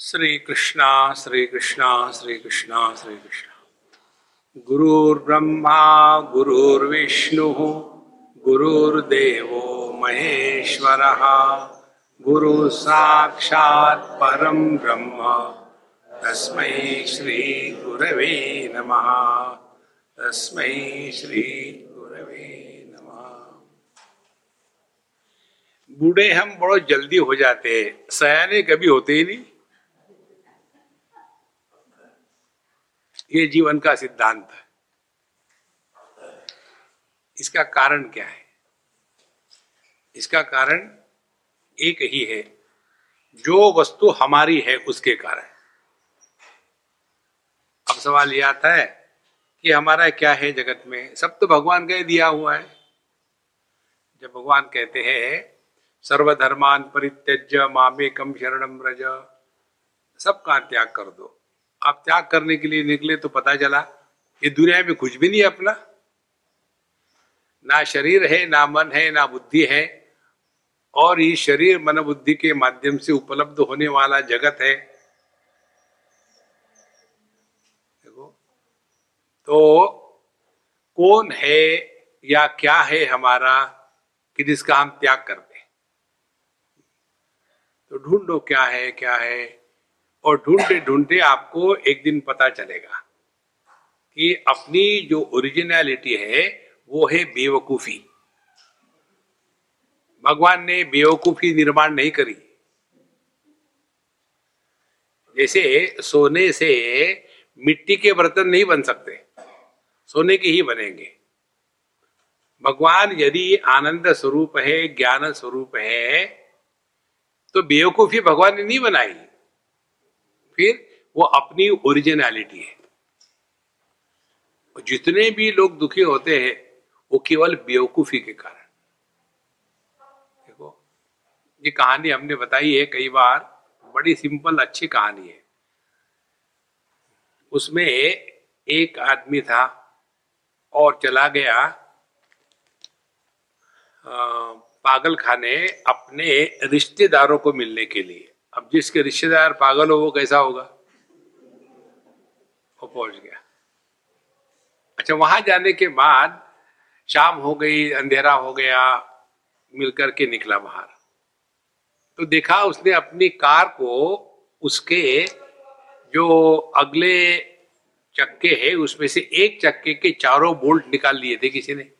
Sri Krishna, Sri Krishna, Sri Krishna, Sri Krishna. Gurur Brahma, Gurur Vishnu, Gurur Devo Maheshwaraha, Guru Sakshat Param Brahma, Tasmai Shri Gurave Namaha, Tasmai Shri Gurave Namaha. बूढ़े हम बड़ो जल्दी हो जाते हैं, सयाने कभी होते ही नहीं. ये जीवन का सिद्धांत है. इसका कारण क्या है? इसका कारण एक ही है, जो वस्तु हमारी है उसके कारण. अब सवाल यह आता है कि हमारा क्या है जगत में? सब तो भगवान का ही दिया हुआ है. जब भगवान कहते हैं सर्वधर्मान परित्यज्य मामेकं शरणं व्रज, सबका त्याग कर दो. आप त्याग करने के लिए निकले तो पता चला ये दुनिया में कुछ भी नहीं अपना, ना शरीर है, ना मन है, ना बुद्धि है. और ये शरीर मन बुद्धि के माध्यम से उपलब्ध होने वाला जगत है. देखो तो कौन है या क्या है हमारा कि जिसका हम त्याग करते हैं? तो ढूंढो क्या है, क्या है. और ढूंढते ढूंढते आपको एक दिन पता चलेगा कि अपनी जो ओरिजिनलिटी है वो है बेवकूफी. भगवान ने बेवकूफी निर्माण नहीं करी. जैसे सोने से मिट्टी के बर्तन नहीं बन सकते, सोने के ही बनेंगे. भगवान यदि आनंद स्वरूप है, ज्ञान स्वरूप है, तो बेवकूफी भगवान ने नहीं बनाई. फिर वो अपनी ओरिजिनलिटी है. जितने भी लोग दुखी होते हैं वो केवल बेवकूफी के कारण. देखो ये कहानी हमने बताई है कई बार, बड़ी सिंपल अच्छी कहानी है. उसमें एक आदमी था और चला गया पागलखाने अपने रिश्तेदारों को मिलने के लिए. अब जिसके रिश्तेदार पागल हो वो कैसा होगा? वो पहुंच गया. अच्छा, वहां जाने के बाद शाम हो गई, अंधेरा हो गया, मिलकर के निकला बाहर. तो देखा उसने अपनी कार को उसके जो अगले चक्के है उसमें से एक चक्के के चारों बोल्ट निकाल लिए थे किसी ने.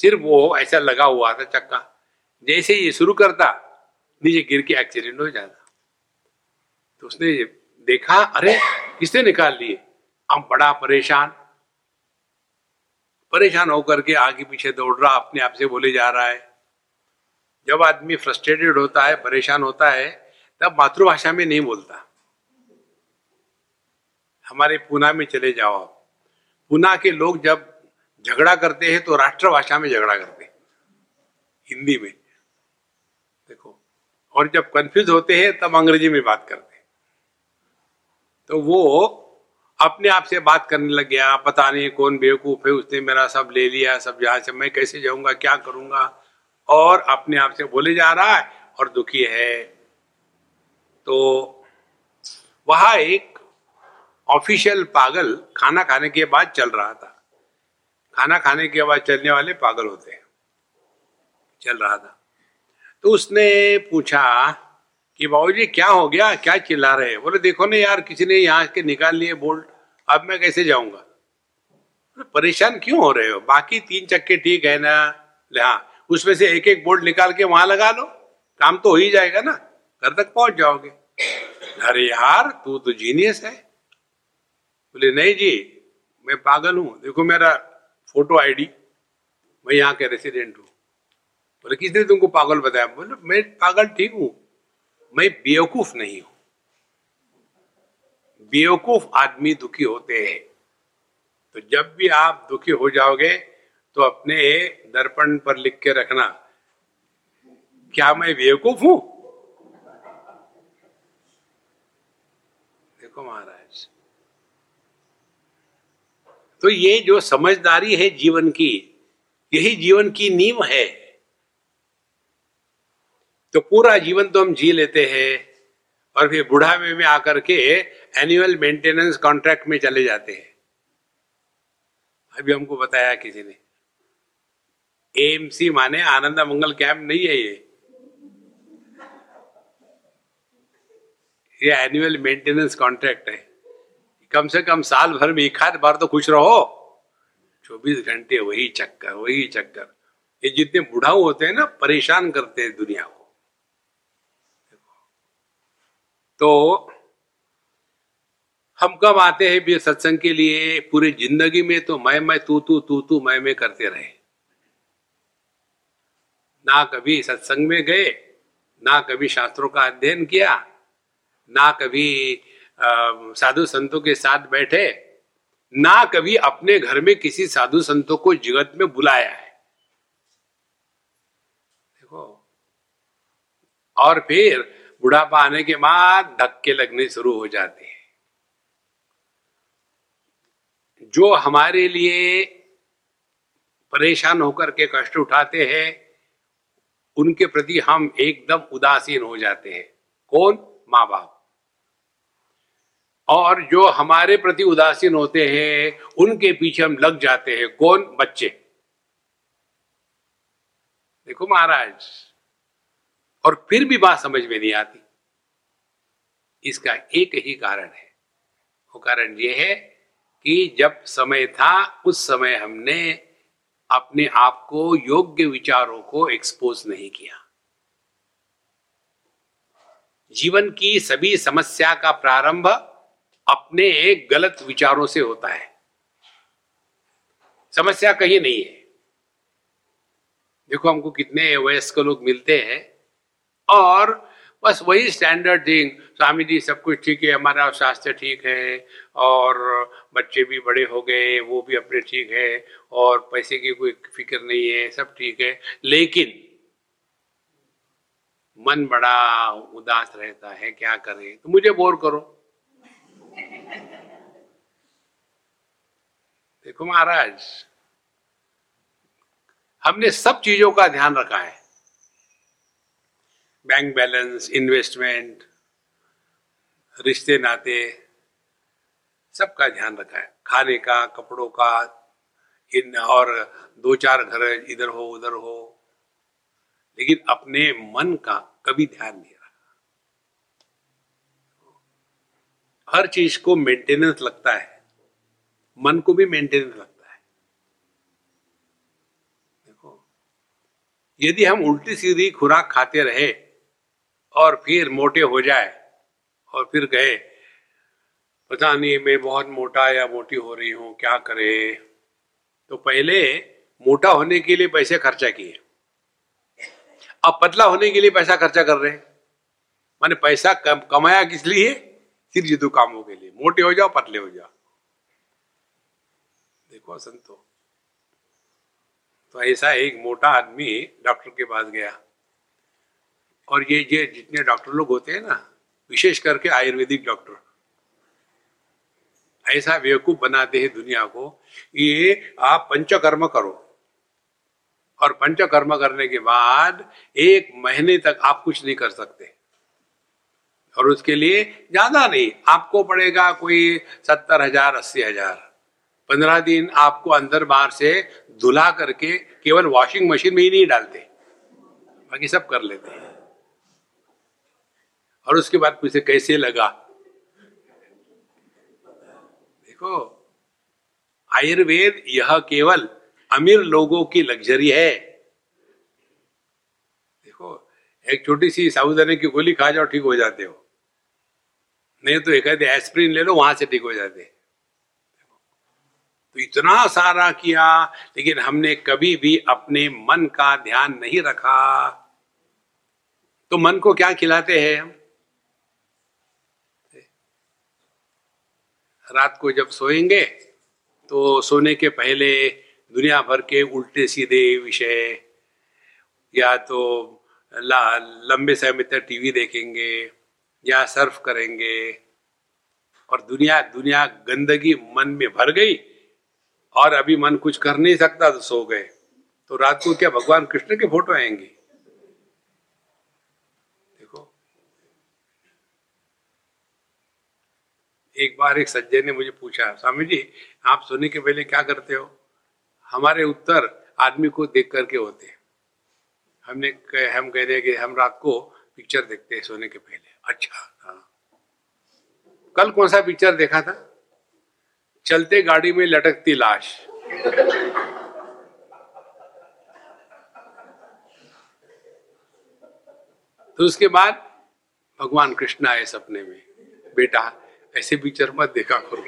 सिर्फ वो ऐसा लगा हुआ था चक्का. जैसे ये शुरू करता नीचे गिर के एक्सीडेंट हो जाता. तो उसने देखा अरे किसने निकाल लिए. अब बड़ा परेशान होकर के आगे पीछे दौड़ रहा, अपने आप से बोले जा रहा है. जब आदमी फ्रस्ट्रेटेड होता है, परेशान होता है, तब मातृभाषा में नहीं बोलता. हमारे पूना में चले जाओ आप, पूना के लोग जब झगड़ा करते हैं तो राष्ट्रभाषा में झगड़ा करते हैं, हिंदी में. देखो, और जब कंफ्यूज होते हैं तब अंग्रेजी में बात करते हैं. तो वो अपने आप से बात करने लग गया, पता नहीं कौन बेवकूफ है, उसने मेरा सब ले लिया, सब जहां से मैं कैसे जाऊंगा, क्या करूंगा. और अपने आप से बोले जा रहा है और दुखी है. तो वहां एक ऑफिशियल पागल खाना खाने के बाद चल रहा था. खाना खाने के बाद चलने वाले पागल होते हैं. चल रहा था तो उसने पूछा कि बाबूजी क्या हो गया, क्या चिल्ला रहे हैं? बोले देखो ना यार, किसी ने यहाँ के निकाल लिए बोल्ट, अब मैं कैसे जाऊंगा. परेशान क्यों हो रहे हो? बाकी तीन चक्के ठीक है ना, हाँ उसमें से एक एक बोल्ट निकाल के वहां लगा लो, काम तो हो ही जाएगा ना, घर तक पहुंच जाओगे. अरे यार तू तो जीनियस है. बोले नहीं जी मैं पागल हूँ, देखो मेरा फोटो ID, मैं यहाँ के रेसिडेंट हूँ. बोले किसने तुमको पागल बताया? बोले मैं पागल ठीक हूँ, मैं बेवकूफ नहीं हूं. बेवकूफ आदमी दुखी होते हैं. तो जब भी आप दुखी हो जाओगे तो अपने दर्पण पर लिख के रखना, क्या मैं बेवकूफ हूं? देखो महाराज, तो ये जो समझदारी है जीवन की, यही जीवन की नींव है. तो पूरा जीवन तो हम जी लेते हैं और फिर बुढ़ा में आकर के एनुअल मेंटेनेंस कॉन्ट्रैक्ट में चले जाते हैं। अभी हमको बताया किसी ने एएमसी माने आनंदा मंगल कैंप नहीं है ये एनुअल मेंटेनेंस कॉन्ट्रैक्ट है। कम से कम साल भर में एक आध बार तो खुश रहो, 24 घंटे वही चक्कर वही चक्कर। ये जितने बुढ़ाऊ होते हैं ना परेशान करते हैं दुनिया को। तो हम कब आते हैं भी सत्संग के लिए, पूरी जिंदगी में तो मैं तू मैं करते रहे, ना कभी सत्संग में गए, ना कभी शास्त्रों का अध्ययन किया, ना कभी साधु संतों के साथ बैठे, ना कभी अपने घर में किसी साधु संतों को जगत में बुलाया है। देखो, और फिर बुढ़ापा आने के बाद धक्के लगने शुरू हो जाते हैं। जो हमारे लिए परेशान होकर के कष्ट उठाते हैं उनके प्रति हम एकदम उदासीन हो जाते हैं। कौन? माँ बाप। और जो हमारे प्रति उदासीन होते हैं उनके पीछे हम लग जाते हैं। कौन? बच्चे। देखो महाराज, और फिर भी बात समझ में नहीं आती। इसका एक ही कारण है, वो कारण ये है कि जब समय था उस समय हमने अपने आप को योग्य विचारों को एक्सपोज नहीं किया। जीवन की सभी समस्या का प्रारंभ अपने गलत विचारों से होता है। समस्या कहीं नहीं है। देखो हमको कितने वयस्क लोग मिलते हैं और बस वही स्टैंडर्ड थिंग, स्वामी जी सब कुछ ठीक है, हमारा स्वास्थ्य ठीक है और बच्चे भी बड़े हो गए, वो भी अपने ठीक है और पैसे की कोई फिक्र नहीं है, सब ठीक है। लेकिन मन बड़ा उदास रहता है, क्या करें। तो मुझे बोर करो। देखो महाराज, हमने सब चीजों का ध्यान रखा है, बैंक बैलेंस, इन्वेस्टमेंट, रिश्ते नाते, सबका ध्यान रखा है, खाने का, कपड़ों का, इन और दो चार घर इधर हो उधर हो, लेकिन अपने मन का कभी ध्यान नहीं रखा। हर चीज को मेंटेनेंस लगता है, मन को भी मेंटेनेंस लगता है। देखो, यदि हम उल्टी सीधी खुराक खाते रहे और फिर मोटे हो जाए और फिर गए पता नहीं मैं बहुत मोटा या मोटी हो रही हूं, क्या करे। तो पहले मोटा होने के लिए पैसे खर्चा किए, अब पतला होने के लिए पैसा खर्चा कर रहे हैं। माने पैसा कमाया किस लिए? सिर्फ जिद्दू कामों के लिए, मोटे हो जाओ पतले हो जाओ। देखो संतो, तो ऐसा एक मोटा आदमी डॉक्टर के पास गया और ये जितने डॉक्टर लोग होते हैं ना, विशेष करके आयुर्वेदिक डॉक्टर, ऐसा बेवकूफ बनाते हैं दुनिया को। ये आप पंचकर्म करो और पंचकर्म करने के बाद 1 महीने तक आप कुछ नहीं कर सकते, और उसके लिए ज्यादा नहीं आपको पड़ेगा कोई 70,000 80,000। 15 दिन आपको अंदर बाहर से धुला करके केवल वॉशिंग मशीन में ही नहीं डालते, बाकी सब कर लेते हैं। और उसके बाद पूछे कैसे लगा। देखो, आयुर्वेद यह केवल अमीर लोगों की लग्जरी है। देखो, एक छोटी सी साबूदाने की गोली खा जाओ ठीक हो जाते हो, नहीं तो एक एस्प्रिन ले लो वहां से ठीक हो जाते हैं। तो इतना सारा किया लेकिन हमने कभी भी अपने मन का ध्यान नहीं रखा। तो मन को क्या खिलाते हैं हम? रात को जब सोएंगे तो सोने के पहले दुनिया भर के उल्टे सीधे विषय, या तो लंबे समय तक टीवी देखेंगे या सर्फ करेंगे, और दुनिया गंदगी मन में भर गई और अभी मन कुछ कर नहीं सकता तो सो गए। तो रात को क्या भगवान कृष्ण के फोटो आएंगे? देखो, एक बार एक सज्जन ने मुझे पूछा, स्वामी जी आप सोने के पहले क्या करते हो? हमारे उत्तर आदमी को देख करके होते हैं। हम कह रहे कि हम रात को पिक्चर देखते हैं सोने के पहले। अच्छा, कल कौन सा पिक्चर देखा था? चलते गाड़ी में लटकती लाश। तो उसके बाद भगवान कृष्ण आए सपने में, बेटा ऐसे पिक्चर मत देखा करो।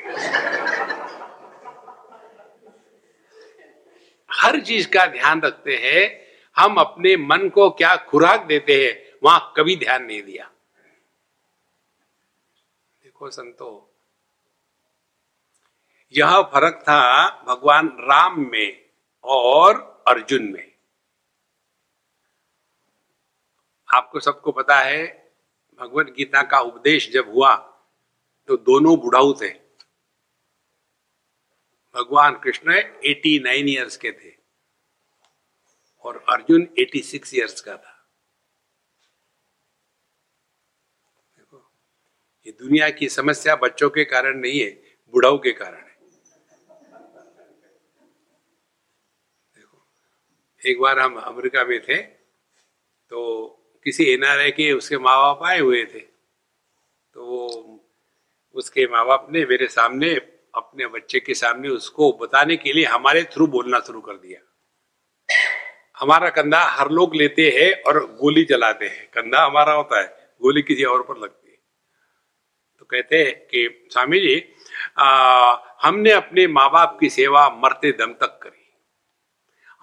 हर चीज का ध्यान रखते हैं हम, अपने मन को क्या खुराक देते हैं वहां कभी ध्यान नहीं दिया। देखो संतो, यह फर्क था भगवान राम में और अर्जुन में। आपको सबको पता है भगवत गीता का उपदेश जब हुआ तो दोनों बुढ़ाऊ थे। भगवान कृष्ण 89 इयर्स के थे और अर्जुन 86 इयर्स का था। देखो, ये दुनिया की समस्या बच्चों के कारण नहीं है, बुढ़ाऊ के कारण है। देखो, एक बार हम अमेरिका में थे तो किसी एनआरआई के उसके माँ बाप आए हुए थे, तो उसके माँ बाप ने मेरे सामने, अपने बच्चे के सामने उसको बताने के लिए हमारे थ्रू बोलना शुरू कर दिया। हमारा कंधा हर लोग लेते हैं और गोली चलाते हैं, कंधा हमारा होता है, गोली किसी और पर लगती है। तो कहते हैं कि स्वामी जी हमने अपने माँ बाप की सेवा मरते दम तक करी।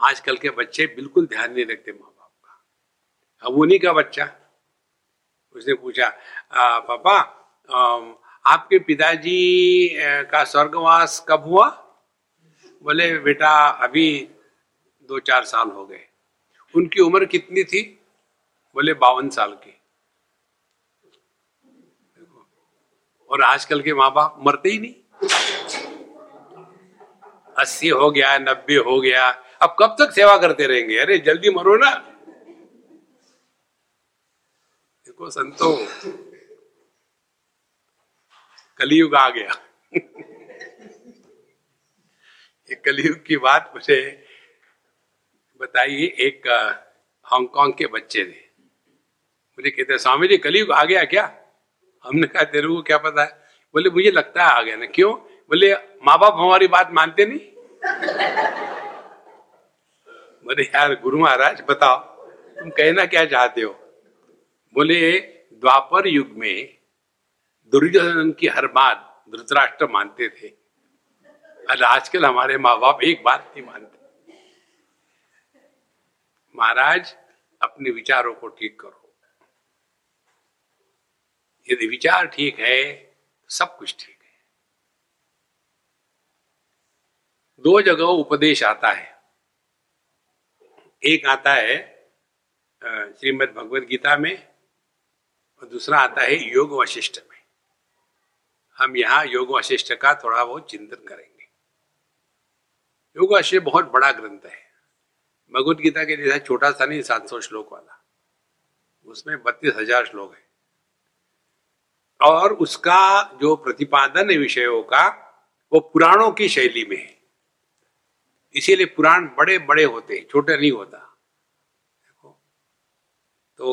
आजकल के बच्चे बिल्कुल ध्यान नहीं रखते माँ बाप का। अब उन्हीं का बच्चा, उसने पूछा पापा आपके पिताजी का स्वर्गवास कब हुआ? बोले बेटा अभी 2-4 साल हो गए। उनकी उम्र कितनी थी? बोले 52 साल की। देखो, और आजकल के माँ बाप मरते ही नहीं। 80 हो गया, 90 हो गया, अब कब तक सेवा करते रहेंगे? अरे जल्दी मरो ना। देखो संतो, कलियुग आ गया। ये कलियुग की बात मुझे बताइए। एक हांगकांग के बच्चे ने मुझे कहते स्वामी जी कलियुग आ गया क्या? हमने कहा तेरे को क्या पता है? बोले मुझे लगता है आ गया ना। क्यों? बोले माँ बाप हमारी बात मानते नहीं। बोले यार गुरु महाराज बताओ तुम कहना क्या चाहते हो? बोले द्वापर युग में दुर्योधन की हर बात धृतराष्ट्र मानते थे, और आजकल हमारे माँ बाप एक बात नहीं मानते। महाराज अपने विचारों को ठीक करो, यदि विचार ठीक है तो सब कुछ ठीक है। 2 जगह उपदेश आता है। एक आता है श्रीमद् भगवद गीता में और दूसरा आता है योग वशिष्ठ में। हम यहाँ योग वशिष्ठ का थोड़ा बहुत चिंतन करेंगे। योग वशिष्ठ बहुत बड़ा ग्रंथ है, भगवद गीता के जैसा छोटा सा नहीं, 700 श्लोक वाला। उसमें 32,000 श्लोक है और उसका जो प्रतिपादन है विषयों का वो पुराणों की शैली में है। इसीलिए पुराण बड़े बड़े होते हैं, छोटे नहीं होता। देखो तो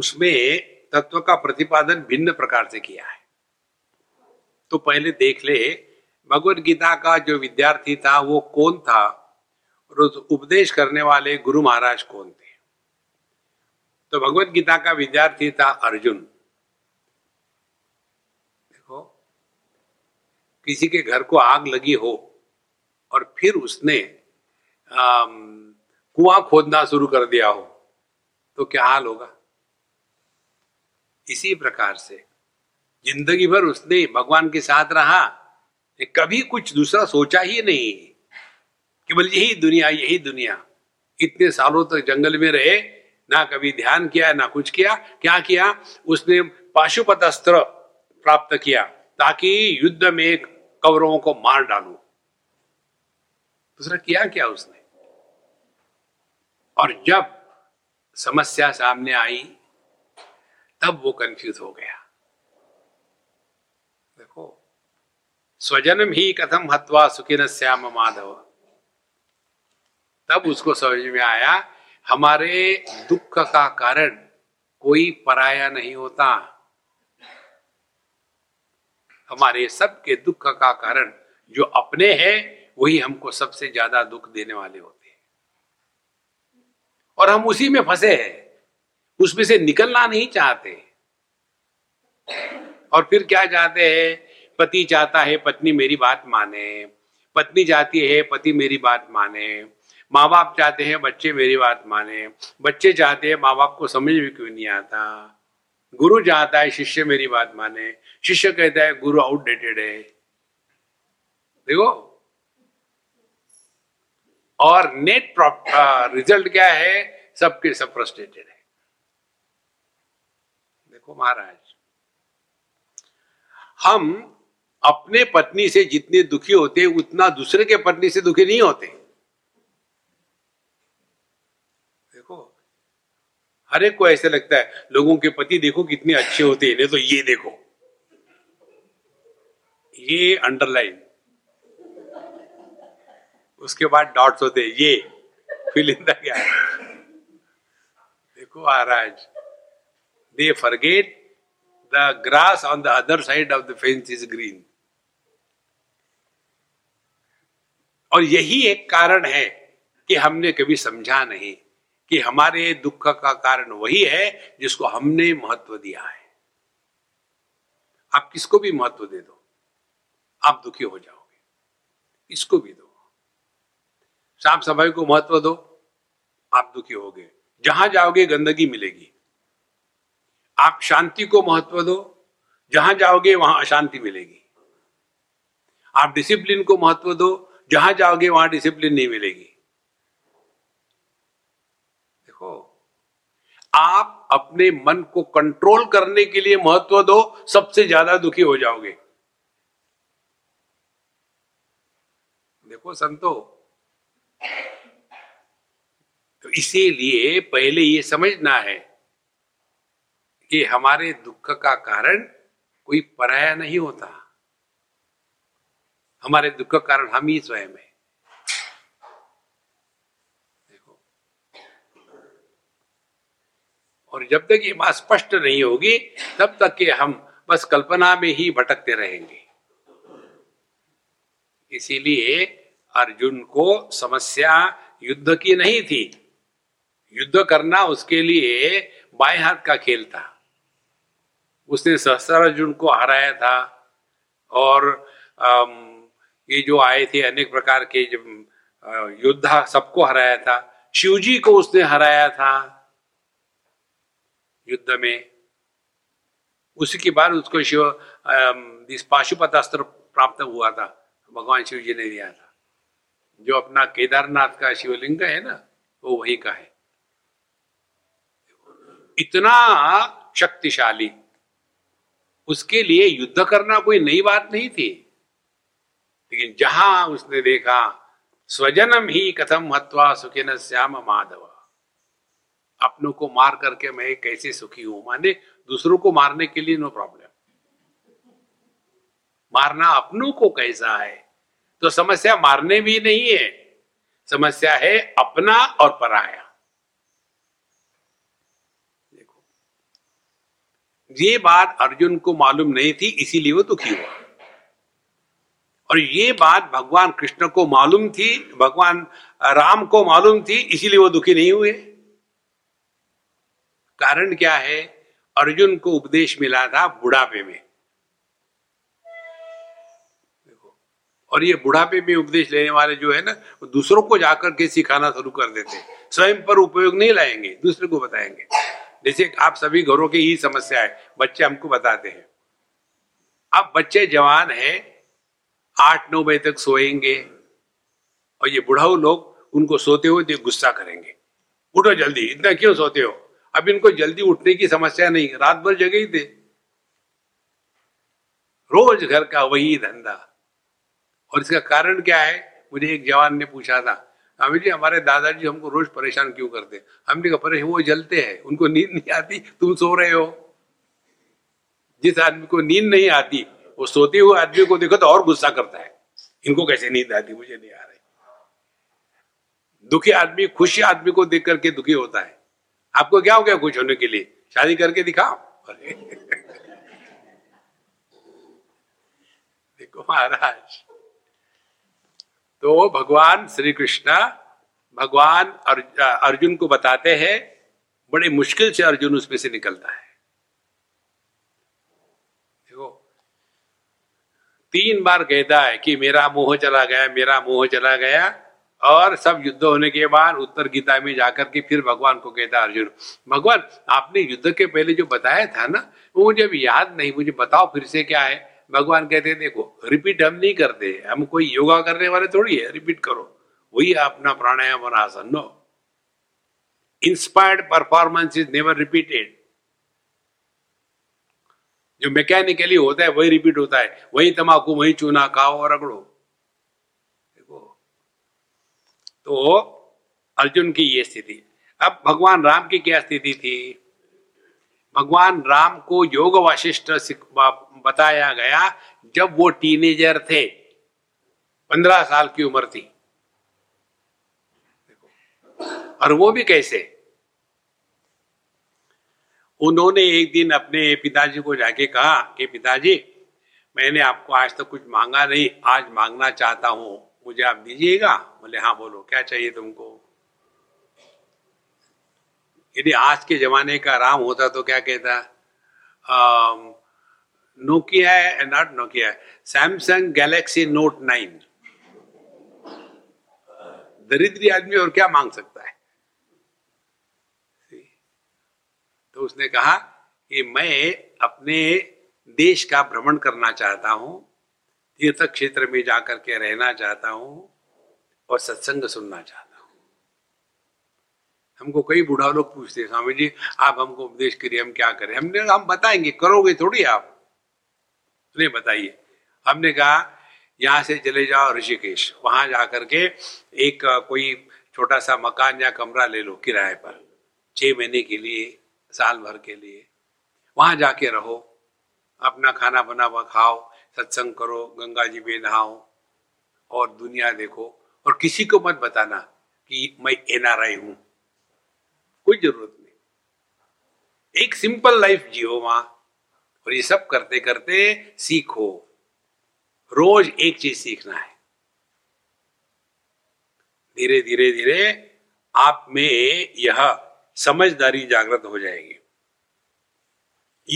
उसमें तत्व का प्रतिपादन भिन्न प्रकार से किया है। तो पहले देख ले भगवद गीता का जो विद्यार्थी था वो कौन था, उपदेश करने वाले गुरु महाराज कौन थे। तो भगवत गीता का विद्यार्थी था अर्जुन। देखो, किसी के घर को आग लगी हो और फिर उसने कुआं खोदना शुरू कर दिया हो तो क्या हाल होगा। इसी प्रकार से जिंदगी भर उसने भगवान के साथ रहा, कभी कुछ दूसरा सोचा ही नहीं, केवल यही दुनिया यही दुनिया। इतने सालों तक जंगल में रहे, ना कभी ध्यान किया ना कुछ किया। क्या किया उसने? पाशुपत अस्त्र प्राप्त किया ताकि युद्ध में कौरवों को मार डालूं। दूसरा किया क्या उसने? और जब समस्या सामने आई तब वो कंफ्यूज हो गया। सको। स्वजनम ही कथम हत्वा सुखिन श्याम माधव। तब उसको समझ में आया हमारे दुख का कारण कोई पराया नहीं होता, हमारे सबके दुख का कारण जो अपने हैं वही हमको सबसे ज्यादा दुख देने वाले होते हैं और हम उसी में फंसे हैं, उसमें से निकलना नहीं चाहते। और फिर क्या चाहते हैं, पति चाहता है पत्नी मेरी बात माने, पत्नी चाहती है पति मेरी बात माने, माँ बाप चाहते हैं बच्चे मेरी बात माने, बच्चे चाहते हैं माँ बाप को समझ भी क्यों नहीं आता, गुरु चाहता है शिष्य मेरी बात माने, शिष्य कहता है गुरु आउटडेटेड है। देखो, और नेट रिजल्ट क्या है, सबके सब फ्रस्ट्रेटेड है। देखो महाराज, हम अपने पत्नी से जितने दुखी होते उतना दूसरे के पत्नी से दुखी नहीं होते। देखो, हर एक को ऐसे लगता है लोगों के पति देखो कितने अच्छे होते हैं, नहीं तो ये देखो, ये अंडरलाइन, उसके बाद डॉट्स होते हैं, ये फिल इन द गैप। देखो महाराज, they forget the grass on the other side of the fence is green। और यही एक कारण है कि हमने कभी समझा नहीं कि हमारे दुख का कारण वही है जिसको हमने महत्व दिया है। आप किसको भी महत्व दे दो आप दुखी हो जाओगे, इसको भी दो, शाम सफाई को महत्व दो आप दुखी होगे, जहां जाओगे गंदगी मिलेगी। आप शांति को महत्व दो, जहां जाओगे वहां अशांति मिलेगी। आप डिसिप्लिन को महत्व दो, जहां जाओगे वहां डिसिप्लिन नहीं मिलेगी। देखो, आप अपने मन को कंट्रोल करने के लिए महत्व दो, सबसे ज्यादा दुखी हो जाओगे। देखो संतो, तो इसीलिए पहले ये समझना है कि हमारे दुख का कारण कोई पराया नहीं होता, हमारे दुख का कारण हम ही स्वयं है। देखो, और जब तक ये बात स्पष्ट नहीं होगी तब तक के हम बस कल्पना में ही भटकते रहेंगे। इसीलिए अर्जुन को समस्या युद्ध की नहीं थी, युद्ध करना उसके लिए बाएं हाथ का खेल था। उसने सहस्रार्जुन को हराया था और ये जो आए थे अनेक प्रकार के योद्धा सबको हराया था, शिवजी को उसने हराया था युद्ध में। उसी के बाद उसको शिव पाशुपतास्त्र प्राप्त हुआ था, भगवान शिव जी ने दिया था। जो अपना केदारनाथ का शिवलिंग है ना, वो वही का है। इतना शक्तिशाली, उसके लिए युद्ध करना कोई नई बात नहीं थी। लेकिन जहां उसने देखा स्वजनम ही कथम हत्वा सुखेन श्याम माधव, अपनों को मार करके मैं कैसे सुखी हूं। माने दूसरों को मारने के लिए नो प्रॉब्लम, मारना अपनों को कैसा है। तो समस्या मारने भी नहीं है, समस्या है अपना और पराया। देखो, ये बात अर्जुन को मालूम नहीं थी, इसीलिए वो दुखी हुआ। और ये बात भगवान कृष्ण को मालूम थी, भगवान राम को मालूम थी, इसीलिए वो दुखी नहीं हुए। कारण क्या है, अर्जुन को उपदेश मिला था बुढ़ापे में, और ये बुढ़ापे में उपदेश लेने वाले जो है ना, वो दूसरों को जाकर के सिखाना शुरू कर देते हैं, स्वयं पर उपयोग नहीं लाएंगे, दूसरे को बताएंगे। जैसे आप सभी घरों की ही समस्या है, बच्चे हमको बताते हैं। अब बच्चे जवान हैं, 8-9 बजे तक सोएंगे और ये बुढ़ाऊ लोग उनको सोते हुए गुस्सा करेंगे, उठो जल्दी, इतना क्यों सोते हो। अब इनको जल्दी उठने की समस्या नहीं, रात भर जगे ही थे, रोज घर का वही धंधा। और इसका कारण क्या है, मुझे एक जवान ने पूछा था, अमित जी हमारे दादाजी हमको रोज परेशान क्यों करते। हमने कहा परेशान वो जलते हैं, उनको नींद नहीं आती, तुम सो रहे हो। जिस आदमी को नींद नहीं आती वो सोते हुए आदमी को देखो तो और गुस्सा करता है, इनको कैसे नींद आती, मुझे नहीं आ रही। दुखी आदमी खुशी आदमी को देख करके दुखी होता है। आपको क्या हो गया खुश होने के लिए? शादी करके दिखाओ। देखो महाराज, तो भगवान श्री कृष्ण भगवान अर्जुन को बताते हैं, बड़े मुश्किल से अर्जुन उसमें से निकलता है। देखो 3 बार कहता है कि मेरा मोह चला गया, मेरा मोह चला गया, और सब युद्ध होने के बाद उत्तर गीता में जाकर के फिर भगवान को कहता है अर्जुन, भगवान आपने युद्ध के पहले जो बताया था ना वो मुझे अभी याद नहीं, मुझे बताओ फिर से क्या है। भगवान कहते हैं देखो रिपीट हम नहीं करते, हम कोई योगा करने वाले थोड़ी है, रिपीट करो वही अपना प्राणायाम और आसन। No inspired performance is never repeated. जो मैकेनिकली होता है वही रिपीट होता है, वही तम्बाकू वही चूना खाओ और रगड़ो। देखो तो अर्जुन की ये स्थिति। अब भगवान राम की क्या स्थिति थी? भगवान राम को योग वासिष्ठ बताया गया जब वो टीनेजर थे, 15 साल की उम्र थी, और वो भी कैसे? उन्होंने एक दिन अपने पिताजी को जाके कहा कि पिताजी मैंने आपको आज तक कुछ मांगा नहीं, आज मांगना चाहता हूं, मुझे आप दीजिएगा। बोले हाँ बोलो क्या चाहिए तुमको। यदि आज के जमाने का राम होता तो क्या कहता? Nokia not Nokia Samsung Galaxy Note 9। दरिद्री आदमी और क्या मांग सकता है? तो उसने कहा कि मैं अपने देश का भ्रमण करना चाहता हूं, तीर्थ क्षेत्र में जाकर के रहना चाहता हूं और सत्संग सुनना चाहता हूं। हमको कई बूढ़ा लोग पूछते स्वामी जी आप हमको उपदेश करिए, हम क्या करें? हमने हम बताएंगे, करोगे थोड़ी आप, नहीं बताइए। हमने कहा यहाँ से चले जाओ ऋषिकेश, वहां जाकर के एक कोई छोटा सा मकान या कमरा ले लो किराए पर 6 महीने के लिए, साल भर के लिए, वहां जाके रहो, अपना खाना बना हुआ खाओ, सत्संग करो, गंगा जी में नहाओ और दुनिया देखो, और किसी को मत बताना कि मैं NRI हूं, कोई जरूरत नहीं, एक सिंपल लाइफ जियो वहां। और ये सब करते करते सीखो, रोज एक चीज सीखना है। धीरे धीरे धीरे आप में यह समझदारी जागृत हो जाएगी,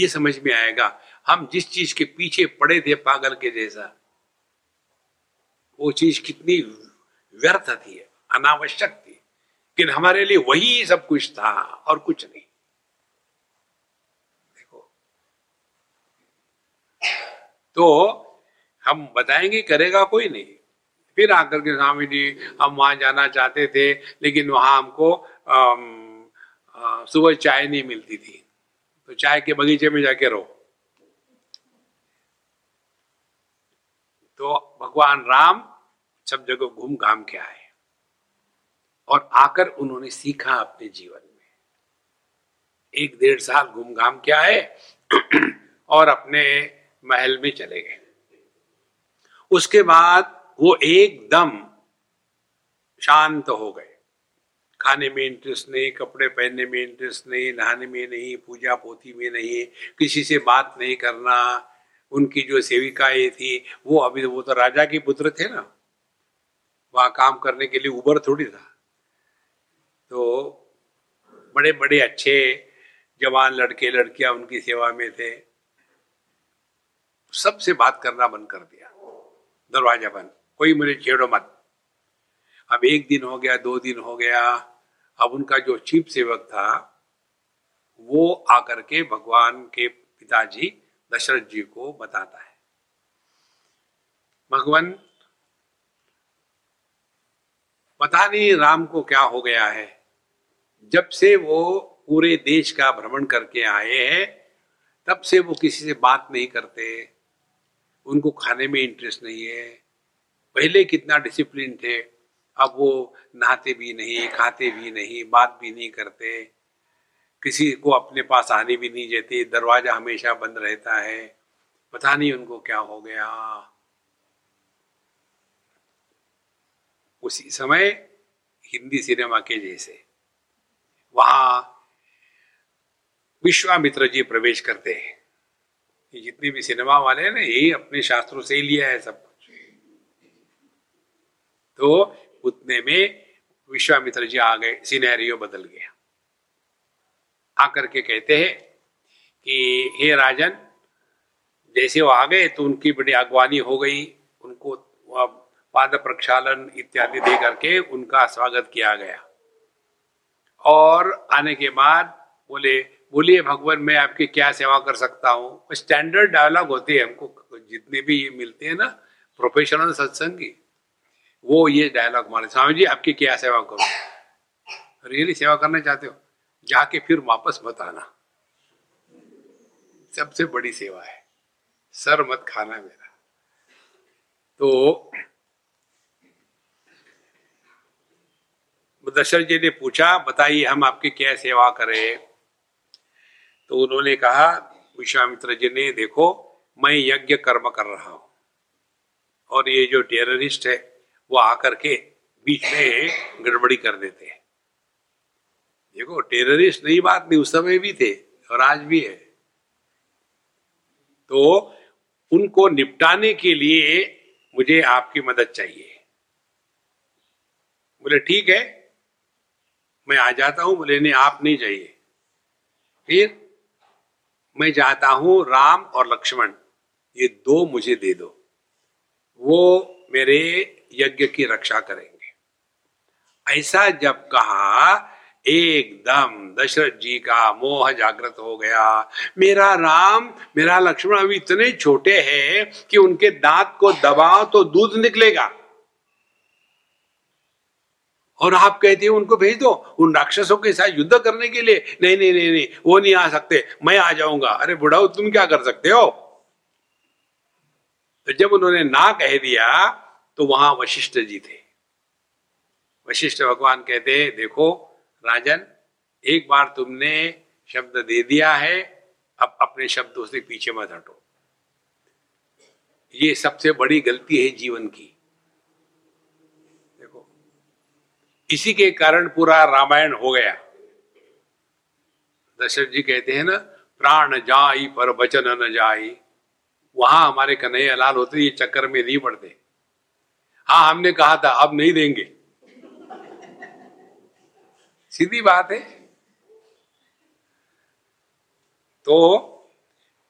ये समझ में आएगा हम जिस चीज के पीछे पड़े थे पागल के जैसा, वो चीज कितनी व्यर्थ थी, अनावश्यक थी, लेकिन हमारे लिए वही सब कुछ था और कुछ नहीं। देखो तो हम बताएंगे, करेगा कोई नहीं। फिर आकर के स्वामी जी हम वहां जाना चाहते थे लेकिन वहां हमको सुबह चाय नहीं मिलती थी, तो चाय के बगीचे में जाके रहो। तो भगवान राम सब जगह घूम घाम के आए और आकर उन्होंने सीखा अपने जीवन में। 1-1.5 साल घूम घाम के आए और अपने महल में चले गए। उसके बाद वो एकदम शांत हो गए, खाने में इंटरेस्ट नहीं, कपड़े पहनने में इंटरेस्ट नहीं, नहाने में नहीं, पूजा पोथी में नहीं, किसी से बात नहीं करना। उनकी जो सेविकाएं थी वो अभी वो तो राजा के पुत्र थे ना, वहां काम करने के लिए उबर थोड़ी था, तो बड़े बड़े अच्छे जवान लड़के लड़कियां उनकी सेवा में थे। सबसे बात करना बंद कर दिया, दरवाजा बंद, कोई मुझे छेड़ो मत। अब 1 दिन हो गया, 2 दिन हो गया, अब उनका जो चीफ सेवक था वो आकर के भगवान के पिताजी दशरथ जी को बताता है, भगवान पता नहीं राम को क्या हो गया है, जब से वो पूरे देश का भ्रमण करके आए हैं तब से वो किसी से बात नहीं करते, उनको खाने में इंटरेस्ट नहीं है, पहले कितना डिसिप्लिन थे अब वो नहाते भी नहीं, खाते भी नहीं, बात भी नहीं करते, किसी को अपने पास आने भी नहीं देते, दरवाजा हमेशा बंद रहता है, पता नहीं उनको क्या हो गया। उसी समय हिंदी सिनेमा के जैसे वहां विश्वामित्र जी प्रवेश करते हैं। जितने भी सिनेमा वाले हैं ना, ये अपने शास्त्रों से ही लिया है सब कुछ। तो उतने में विश्वामित्र जी आ गए, सिनेरियो बदल गया। आकर के कहते हैं कि हे राजन, जैसे वो आ गए तो उनकी बड़ी अगवानी हो गई, उनको पाद प्रक्षालन इत्यादि दे करके उनका स्वागत किया गया। और आने के बाद बोलिए भगवान, मैं आपकी क्या सेवा कर सकता हूँ। स्टैंडर्ड डायलॉग होते हैं, हमको जितने भी ये मिलते हैं ना प्रोफेशनल सत्संगी, वो ये डायलॉग मारे, स्वामी जी आपकी क्या सेवा करूँ। रियली सेवा करना चाहते हो, जाके फिर वापस मत आना, सबसे बड़ी सेवा है, सर मत खाना मेरा। तो दशरथ जी ने पूछा, बताइए हम आपकी क्या सेवा करें। तो उन्होंने कहा, विश्वामित्र जी ने, देखो मैं यज्ञ कर्म कर रहा हूं और ये जो टेररिस्ट है वो आकर के बीच में गड़बड़ी कर देते हैं। देखो टेररिस्ट नई बात नहीं, उस समय भी थे और आज भी है। तो उनको निपटाने के लिए मुझे आपकी मदद चाहिए। बोले ठीक है मैं आ जाता हूं। बोले नहीं आप नहीं चाहिए, फिर मैं जाता हूं, राम और लक्ष्मण ये दो मुझे दे दो, वो मेरे यज्ञ की रक्षा करेंगे। ऐसा जब कहा, एकदम दशरथ जी का मोह जागृत हो गया। मेरा राम मेरा लक्ष्मण अभी इतने छोटे हैं कि उनके दांत को दबाओ तो दूध निकलेगा, और आप कहते हो उनको भेज दो उन राक्षसों के साथ युद्ध करने के लिए। नहीं नहीं नहीं नहीं, वो नहीं आ सकते, मैं आ जाऊंगा। अरे बुढ़ाओ तुम क्या कर सकते हो। तो जब उन्होंने ना कह दिया तो वहां वशिष्ठ जी थे। वशिष्ठ भगवान कहते हैं, देखो राजन, एक बार तुमने शब्द दे दिया है, अब अपने शब्दों से पीछे मत हटो। ये सबसे बड़ी गलती है जीवन की। इसी के कारण पूरा रामायण हो गया। दशरथ जी कहते हैं ना, प्राण जाई पर बचन न जाई। वहां हमारे कन्हैया लाल होते, ये चक्कर में नहीं पड़ते। हाँ हमने कहा था अब नहीं देंगे, सीधी बात है। तो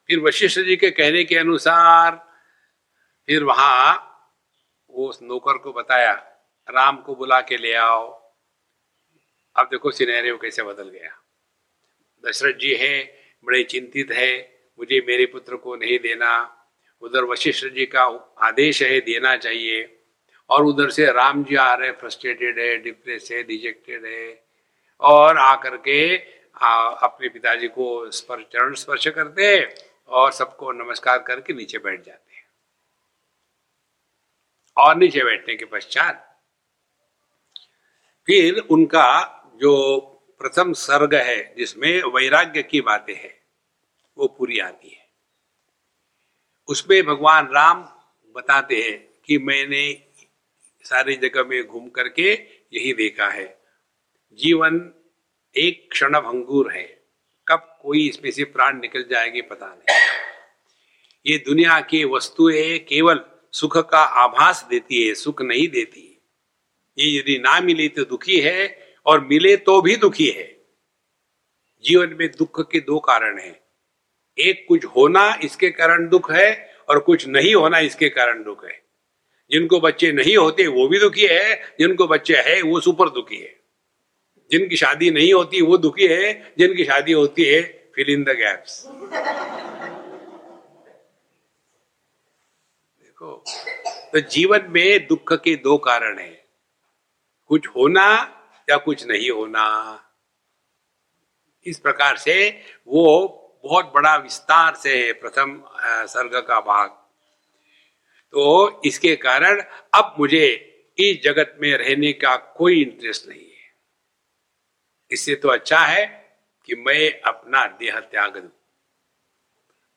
फिर वशिष्ठ जी के कहने के अनुसार फिर वहां वो नौकर को बताया, राम को बुला के ले आओ। अब देखो सिनेरियो कैसे बदल गया। दशरथ जी है बड़े चिंतित है, मुझे मेरे पुत्र को नहीं देना। उधर वशिष्ठ जी का आदेश है देना चाहिए, और उधर से राम जी आ रहे, फ्रस्ट्रेटेड है, डिप्रेस है, डिजेक्टेड है, और आकर के अपने पिताजी को चरण स्पर्श करते हैं और सबको नमस्कार करके नीचे बैठ जाते हैं। और नीचे बैठने के पश्चात फिर उनका जो प्रथम सर्ग है जिसमें वैराग्य की बातें हैं वो पूरी आती है। उसमें भगवान राम बताते हैं कि मैंने सारी जगह में घूम करके यही देखा है, जीवन एक क्षण भंगुर है, कब कोई इसमें से प्राण निकल जाएगी पता नहीं। ये दुनिया की वस्तुएं केवल सुख का आभास देती है, सुख नहीं देती। ये यदि ना मिले तो दुखी है, और मिले तो भी दुखी है। जीवन में दुख के दो कारण हैं, एक कुछ होना इसके कारण दुख है, और कुछ नहीं होना इसके कारण दुख है। जिनको बच्चे नहीं होते वो भी दुखी है, जिनको बच्चे हैं वो सुपर दुखी है, जिनकी शादी नहीं होती वो दुखी है, जिनकी शादी होती है फिल इन द गैप्स। देखो तो जीवन में दुख के दो कारण हैं, कुछ होना या कुछ नहीं होना। इस प्रकार से वो बहुत बड़ा विस्तार से प्रथम सर्ग का भाग। तो इसके कारण अब मुझे इस जगत में रहने का कोई इंटरेस्ट नहीं है, इससे तो अच्छा है कि मैं अपना देह त्याग दूं।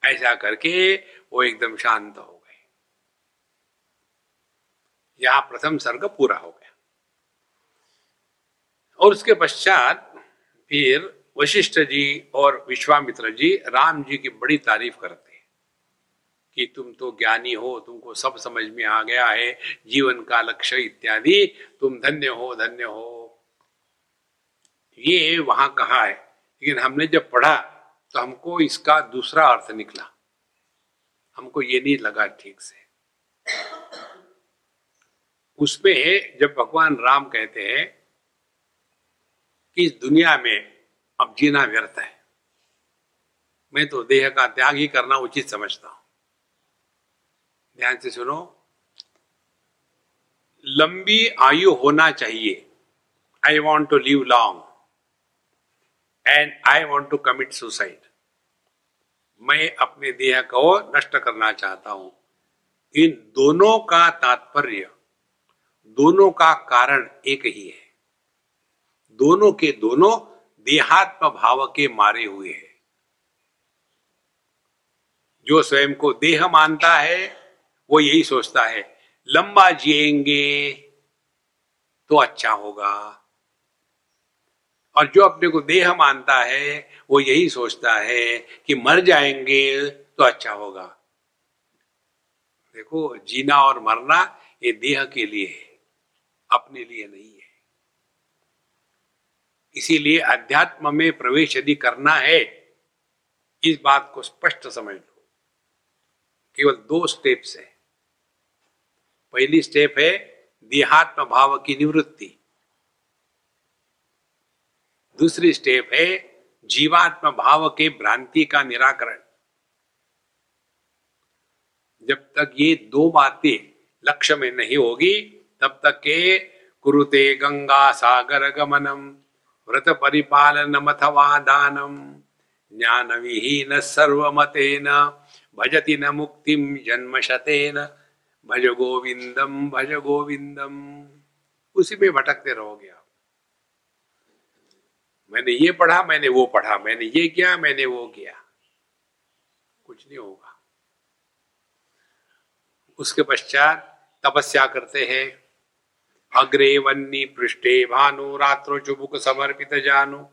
ऐसा करके वो एकदम शांत हो गए। यहां प्रथम सर्ग पूरा हो गया। और उसके पश्चात फिर वशिष्ठ जी और विश्वामित्र जी राम जी की बड़ी तारीफ करते हैं कि तुम तो ज्ञानी हो, तुमको सब समझ में आ गया है, जीवन का लक्ष्य इत्यादि, तुम धन्य हो धन्य हो। ये वहां कहा है, लेकिन हमने जब पढ़ा तो हमको इसका दूसरा अर्थ निकला, हमको ये नहीं लगा ठीक से। उसमें जब भगवान राम कहते हैं कि इस दुनिया में अब जीना व्यर्थ है, मैं तो देह का त्याग ही करना उचित समझता हूं। ध्यान से सुनो, लंबी आयु होना चाहिए। I want to live long and I want to commit suicide. मैं अपने देह को नष्ट करना चाहता हूं। इन दोनों का तात्पर्य, दोनों का कारण एक ही है। दोनों के दोनों देहात्म भाव के मारे हुए हैं। जो स्वयं को देह मानता है वो यही सोचता है लंबा जिएंगे तो अच्छा होगा, और जो अपने को देह मानता है वो यही सोचता है कि मर जाएंगे तो अच्छा होगा। देखो, जीना और मरना ये देह के लिए है, अपने लिए नहीं है। इसीलिए अध्यात्म में प्रवेश यदि करना है, इस बात को स्पष्ट समझ लो। केवल दो स्टेप्स है। पहली स्टेप है देहात्म भाव की निवृत्ति, दूसरी स्टेप है जीवात्म भाव के भ्रांति का निराकरण। जब तक ये दो बातें लक्ष्य में नहीं होगी, तब तक के कुरुते गंगा सागर गमनम व्रत परिपालनम अथवा दानम ज्ञान विहीन सर्वमतेन भजति न मुक्तिम जन्मशतेन भज गोविंदम भज गोविंदम। उसी में भटकते रहोगे। मैंने ये पढ़ा, मैंने वो पढ़ा, मैंने ये किया, मैंने वो किया, कुछ नहीं होगा। उसके पश्चात तपस्या करते हैं। अग्रे वन्नी पृष्ठे भानु रात्रो चुबुक समर्पित जानु।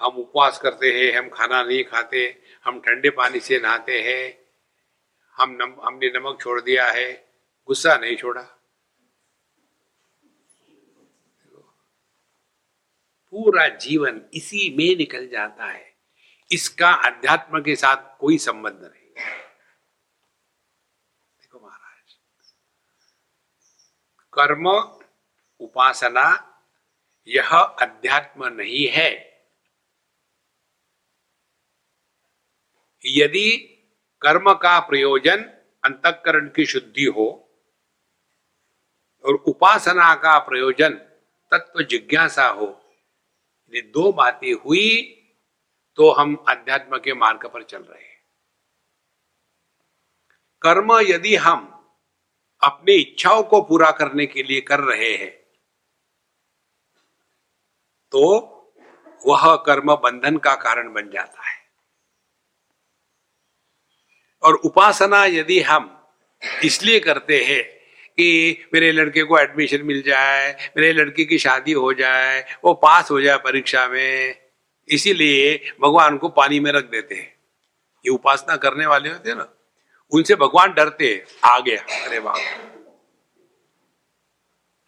हम उपवास करते हैं, हम खाना नहीं खाते, हम ठंडे पानी से नहाते हैं, हमने नमक छोड़ दिया है, गुस्सा नहीं छोड़ा। पूरा जीवन इसी में निकल जाता है। इसका अध्यात्म के साथ कोई संबंध नहीं। देखो महाराज, कर्म उपासना यह अध्यात्म नहीं है। यदि कर्म का प्रयोजन अंतःकरण की शुद्धि हो और उपासना का प्रयोजन तत्व जिज्ञासा हो, ये दो बातें हुई तो हम अध्यात्म के मार्ग पर चल रहे हैं। कर्म यदि हम अपनी इच्छाओं को पूरा करने के लिए कर रहे हैं तो वह कर्म बंधन का कारण बन जाता है, और उपासना यदि हम इसलिए करते हैं कि मेरे लड़के को एडमिशन मिल जाए, मेरे लड़की की शादी हो जाए, वो पास हो जाए परीक्षा में, इसीलिए भगवान को पानी में रख देते हैं। ये उपासना करने वाले होते हैं ना, उनसे भगवान डरते हैं। आ गया, अरे बाप।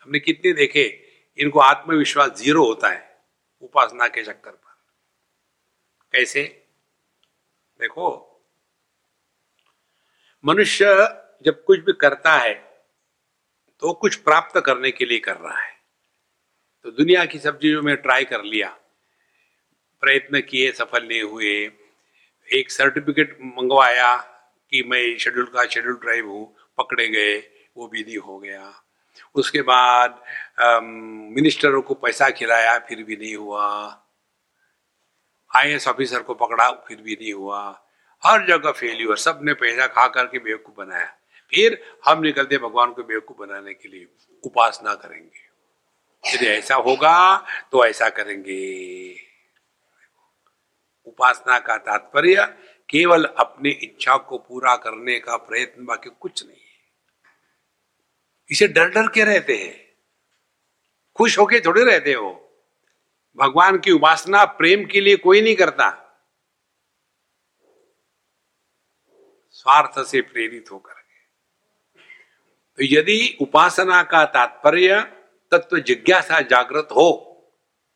हमने कितने देखे, इनको आत्मविश्वास जीरो होता है उपासना के चक्कर पर। कैसे? देखो, मनुष्य जब कुछ भी करता है तो कुछ प्राप्त करने के लिए कर रहा है। तो दुनिया की सब चीजों में ट्राई कर लिया, प्रयत्न किए, सफल नहीं हुए। एक सर्टिफिकेट मंगवाया कि मैं शेड्यूल का शेड्यूल ट्राइब हूँ, पकड़े गए, वो भी नहीं हो गया। उसके बाद मिनिस्टरों को पैसा खिलाया, फिर भी नहीं हुआ। IAS ऑफिसर को पकड़ा, फिर भी नहीं हुआ। हर जगह फेल्यूर, सब ने पैसा खा करके बेवकूफ़ बनाया। फिर हम निकलते भगवान को बेवकूफ बनाने के लिए, उपासना करेंगे, यदि ऐसा होगा तो ऐसा करेंगे। उपासना का तात्पर्य केवल अपनी इच्छा को पूरा करने का प्रयत्न, बाकी कुछ नहीं है। इसे डर डर के रहते हैं, खुश होके थोड़े रहते हो। भगवान की उपासना प्रेम के लिए कोई नहीं करता, स्वार्थ से प्रेरित होकर के। तो यदि उपासना का तात्पर्य तत्व जिज्ञासा जागृत हो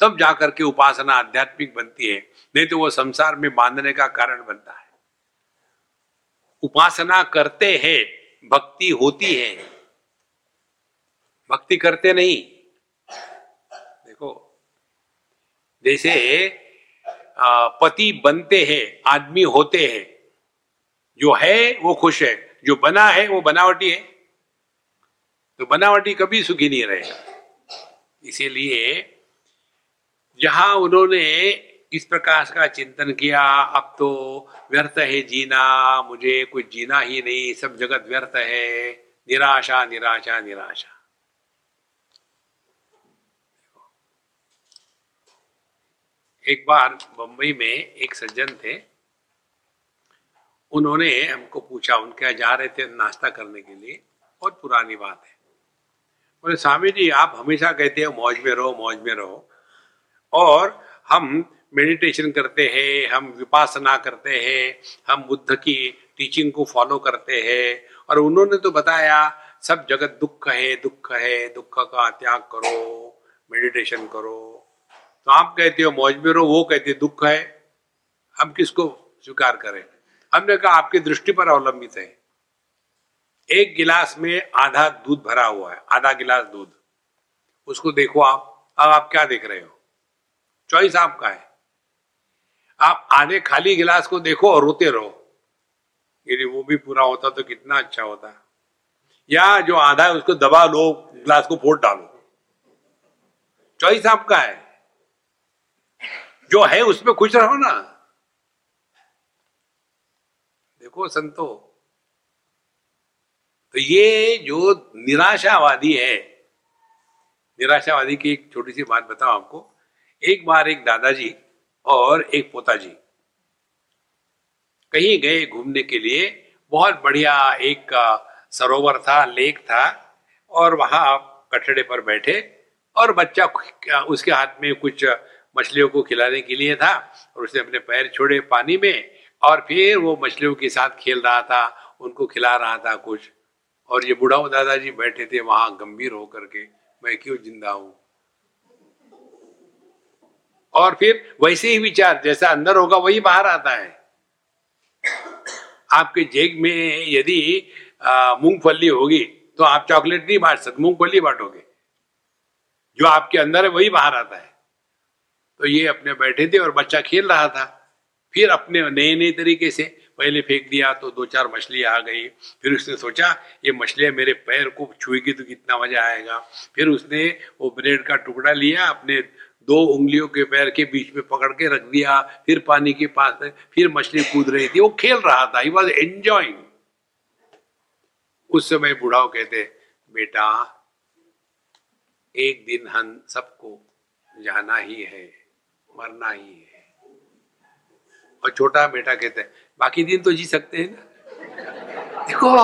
तब जाकर के उपासना आध्यात्मिक बनती है, नहीं तो वो संसार में बांधने का कारण बनता है। उपासना करते हैं, भक्ति होती है, भक्ति करते नहीं। देखो जैसे पति बनते हैं, आदमी होते हैं, जो है वो खुश है, जो बना है वो बनावटी है, तो बनावटी कभी सुखी नहीं रहेगा। इसीलिए जहां उन्होंने इस प्रकार का चिंतन किया, अब तो व्यर्थ है जीना, मुझे कुछ जीना ही नहीं, सब जगत व्यर्थ है, निराशा निराशा निराशा। एक बार बंबई में एक सज्जन थे, उन्होंने हमको पूछा, उनके यहाँ जा रहे थे नाश्ता करने के लिए, बहुत पुरानी बात है। बोले स्वामी जी, आप हमेशा कहते हो मौज में रहो, मौज में रहो, और हम मेडिटेशन करते हैं, हम विपासना करते हैं, हम बुद्ध की टीचिंग को फॉलो करते हैं, और उन्होंने तो बताया सब जगत दुख है, दुख है, दुख का त्याग करो, मेडिटेशन करो। तो आप कहते हो मौज में रहो, वो कहते दुख है, हम किसको स्वीकार करें? हमने कहा आपकी दृष्टि पर अवलंबित है। एक गिलास में आधा दूध भरा हुआ है, आधा गिलास दूध, उसको देखो आप, अब आप क्या देख रहे हो? चॉइस आपका है। आप आधे खाली गिलास को देखो और रोते रहो, यदि वो भी पूरा होता तो कितना अच्छा होता, या जो आधा है उसको दबा लो, गिलास को फोड़ डालो। चॉइस आपका है, जो है उसमें खुश रहो ना। देखो संतो, तो ये जो निराशावादी है, निराशावादी की एक छोटी सी बात बताऊं आपको। एक बार एक दादाजी और एक पोताजी कहीं गए घूमने के लिए, बहुत बढ़िया एक सरोवर था, लेक था, और वहां कठड़े पर बैठे, और बच्चा उसके हाथ में कुछ मछलियों को खिलाने के लिए था, और उसने अपने पैर छोड़े पानी में, और फिर वो मछलियों के साथ खेल रहा था, उनको खिला रहा था कुछ। और ये बूढ़ा दादाजी बैठे थे वहां गंभीर होकर के, मैं क्यों जिंदा हूं। और फिर वैसे ही विचार, जैसा अंदर होगा वही बाहर आता है। आपके जेब में यदि मूंगफली होगी तो आप चॉकलेट नहीं बांट सकते, मूंगफली बांटोगे। जो आपके अंदर है वही बाहर आता है। तो ये अपने बैठे थे और बच्चा खेल रहा था, फिर अपने नए नए तरीके से, पहले फेंक दिया तो दो चार मछलियां आ गई, फिर उसने सोचा ये मछलियां मेरे पैर को छुएगी तो कितना मजा आएगा। फिर उसने वो ब्रेड का टुकड़ा लिया, अपने दो उंगलियों के पैर के बीच में पकड़ के रख दिया, फिर पानी के पास, फिर मछली कूद रही थी, वो खेल रहा था, ही वॉज एंजॉइंग। उस समय बुढ़ाओ कहते, बेटा एक दिन हम सबको जाना ही है, मरना ही है। और छोटा बेटा कहते है, बाकी दिन तो जी सकते हैं ना। देखो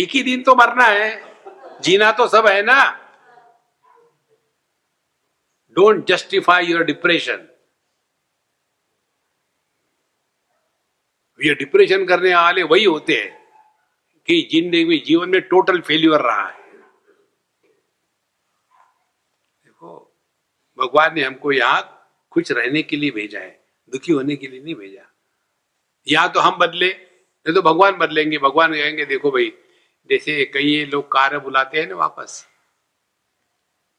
एक ही दिन तो मरना है, जीना तो सब है ना। Don't justify your depression. ये डिप्रेशन करने वाले वही होते हैं कि जिंदगी जीवन में टोटल फेल्यूर रहा है। देखो भगवान ने हमको यहां खुश रहने के लिए भेजा है, दुखी होने के लिए नहीं भेजा। या तो हम बदले, नहीं तो भगवान बदलेंगे। भगवान कहेंगे देखो भाई, जैसे कई लोग कार बुलाते हैं ना वापस,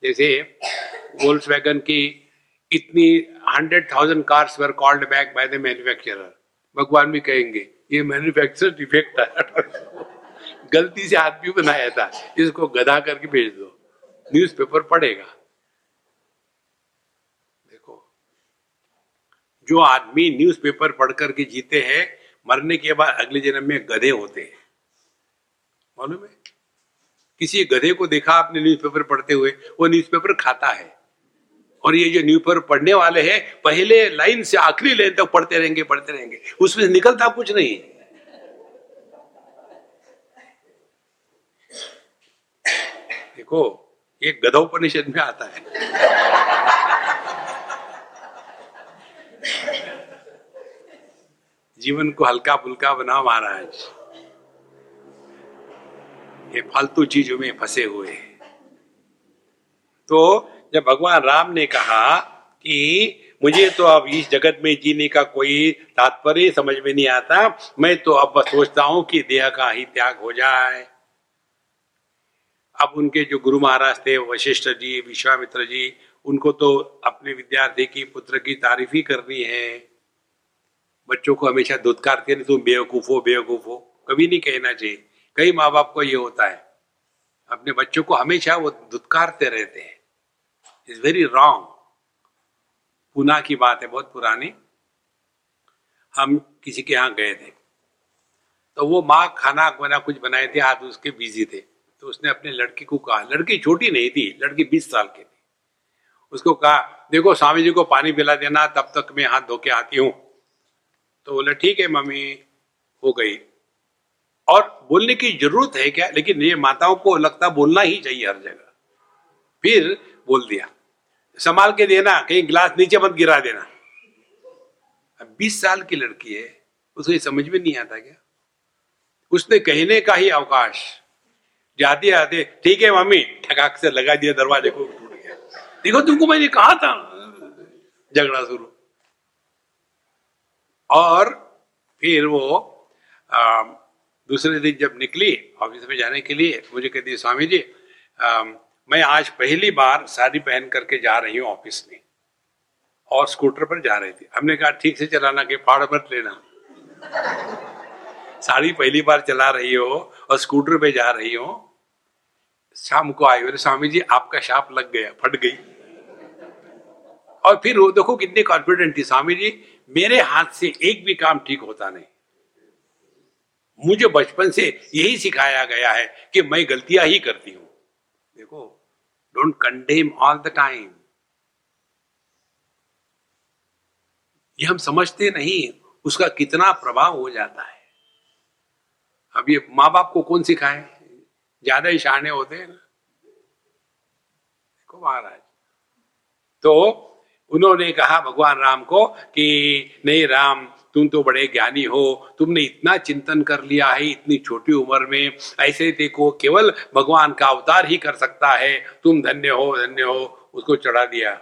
जैसे वोल्क्सवैगन की इतनी 100,000 cars were called back by the manufacturer. भगवान भी कहेंगे ये मैन्युफैक्चरर डिफेक्ट था, गलती से आदमी बनाया था, इसको गधा करके भेज दो, न्यूज़पेपर पढ़ेगा। देखो जो आदमी न्यूज़पेपर पढ़ करके जीते हैं, मरने के बाद अगले जन्म में गधे होते हैं। मालूम है, किसी गधे को देखा आपने न्यूज़पेपर पढ़ते हुए? वो न्यूज़पेपर खाता है, और ये जो न्यूज़पेपर पढ़ने वाले हैं पहले लाइन से आखिरी लाइन तक पढ़ते रहेंगे, उसमें निकलता कुछ नहीं। देखो ये गदोपनिषद में आता है। जीवन को हल्का फुल्का बना महाराज, ये फालतू चीजों में फंसे हुए। तो जब भगवान राम ने कहा कि मुझे तो अब इस जगत में जीने का कोई तात्पर्य समझ में नहीं आता, मैं तो अब बस सोचता हूं कि देह का ही त्याग हो जाए। अब उनके जो गुरु महाराज थे वशिष्ठ जी, विश्वामित्र जी, उनको तो अपने विद्यार्थी की पुत्र की तारीफ ही करनी है। बच्चों को हमेशा धुतकारते नहीं, तुम बेवकूफ हो, कभी नहीं कहना चाहिए। कई माँ बाप को ये होता है, अपने बच्चों को हमेशा वो धुतकारते रहते हैं। It's very wrong. पुणे की बात है, बहुत पुरानी। हम किसी के यहाँ गए थे तो वो माँ खाना बना कुछ बनाए थे, आज उसके बिजी थे। तो उसने अपने लड़की को कहा, लड़की छोटी नहीं थी, लड़की 20 साल की थी, उसको कहा देखो स्वामी जी को पानी पिला देना, तब तक मैं हाथ धो के आती हूँ। तो बोला ठीक है मम्मी, हो गई। और बोलने की जरूरत है क्या, लेकिन ये माताओं को लगता बोलना ही चाहिए हर जगह। फिर बोल दिया, संभाल के देना, कहीं गिलास नीचे मत गिरा देना। अब 20 साल की लड़की है, उसको ये समझ में नहीं आता क्या? उसने कहने का ही अवकाश। जाते आते ठीक है मम्मी, ठकाक से लगा दिया दरवाजे को, टूट गया। देखो तुमको मैंने कहा था, झगड़ा शुरू। और फिर वो दूसरे दिन जब निकली ऑफिस में जाने के लिए, मुझे कहती स्वामी जी मैं आज पहली बार साड़ी पहन करके जा रही हूँ ऑफिस में, और स्कूटर पर जा रही थी। हमने कहा ठीक से चलाना, के फाड़ मत लेना। साड़ी पहली बार चला रही हो और स्कूटर पे जा रही हो। शाम को आई, बोले स्वामी जी आपका शाप लग गया, फट गई। और फिर वो देखो कितने कॉन्फिडेंट थी, स्वामी जी मेरे हाथ से एक भी काम ठीक होता नहीं, मुझे बचपन से यही सिखाया गया है कि मैं गलतियां ही करती हूं। देखो, don't condemn all the time. ये हम समझते नहीं उसका कितना प्रभाव हो जाता है। अब ये माँ बाप को कौन सिखाए, ज्यादा ही शाने होते हैं ना। देखो महाराज, तो उन्होंने कहा भगवान राम को कि नहीं राम, तुम तो बड़े ज्ञानी हो, तुमने इतना चिंतन कर लिया है इतनी छोटी उम्र में। ऐसे देखो केवल भगवान का अवतार ही कर सकता है, तुम धन्य हो। उसको चढ़ा दिया।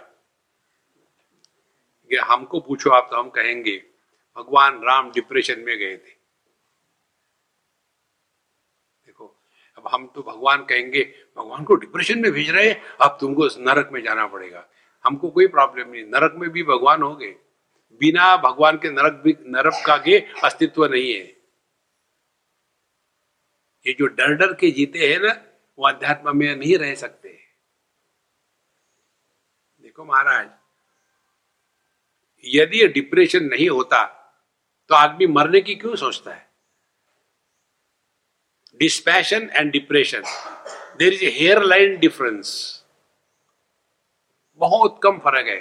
हमको पूछो आप तो हम कहेंगे भगवान राम डिप्रेशन में गए थे। अब हम तो भगवान कहेंगे भगवान को डिप्रेशन में भेज रहे हैं, अब तुमको नरक में जाना पड़ेगा। हमको कोई प्रॉब्लम नहीं, नरक में भी भगवान हो गए। बिना भगवान के नरक का के अस्तित्व नहीं है। ये जो डर के जीते हैं ना, वो अध्यात्म में नहीं रह सकते। देखो महाराज, यदि डिप्रेशन नहीं होता तो आदमी मरने की क्यों सोचता है? Dispassion and depression, there is a hairline difference. बहुत कम फर्क है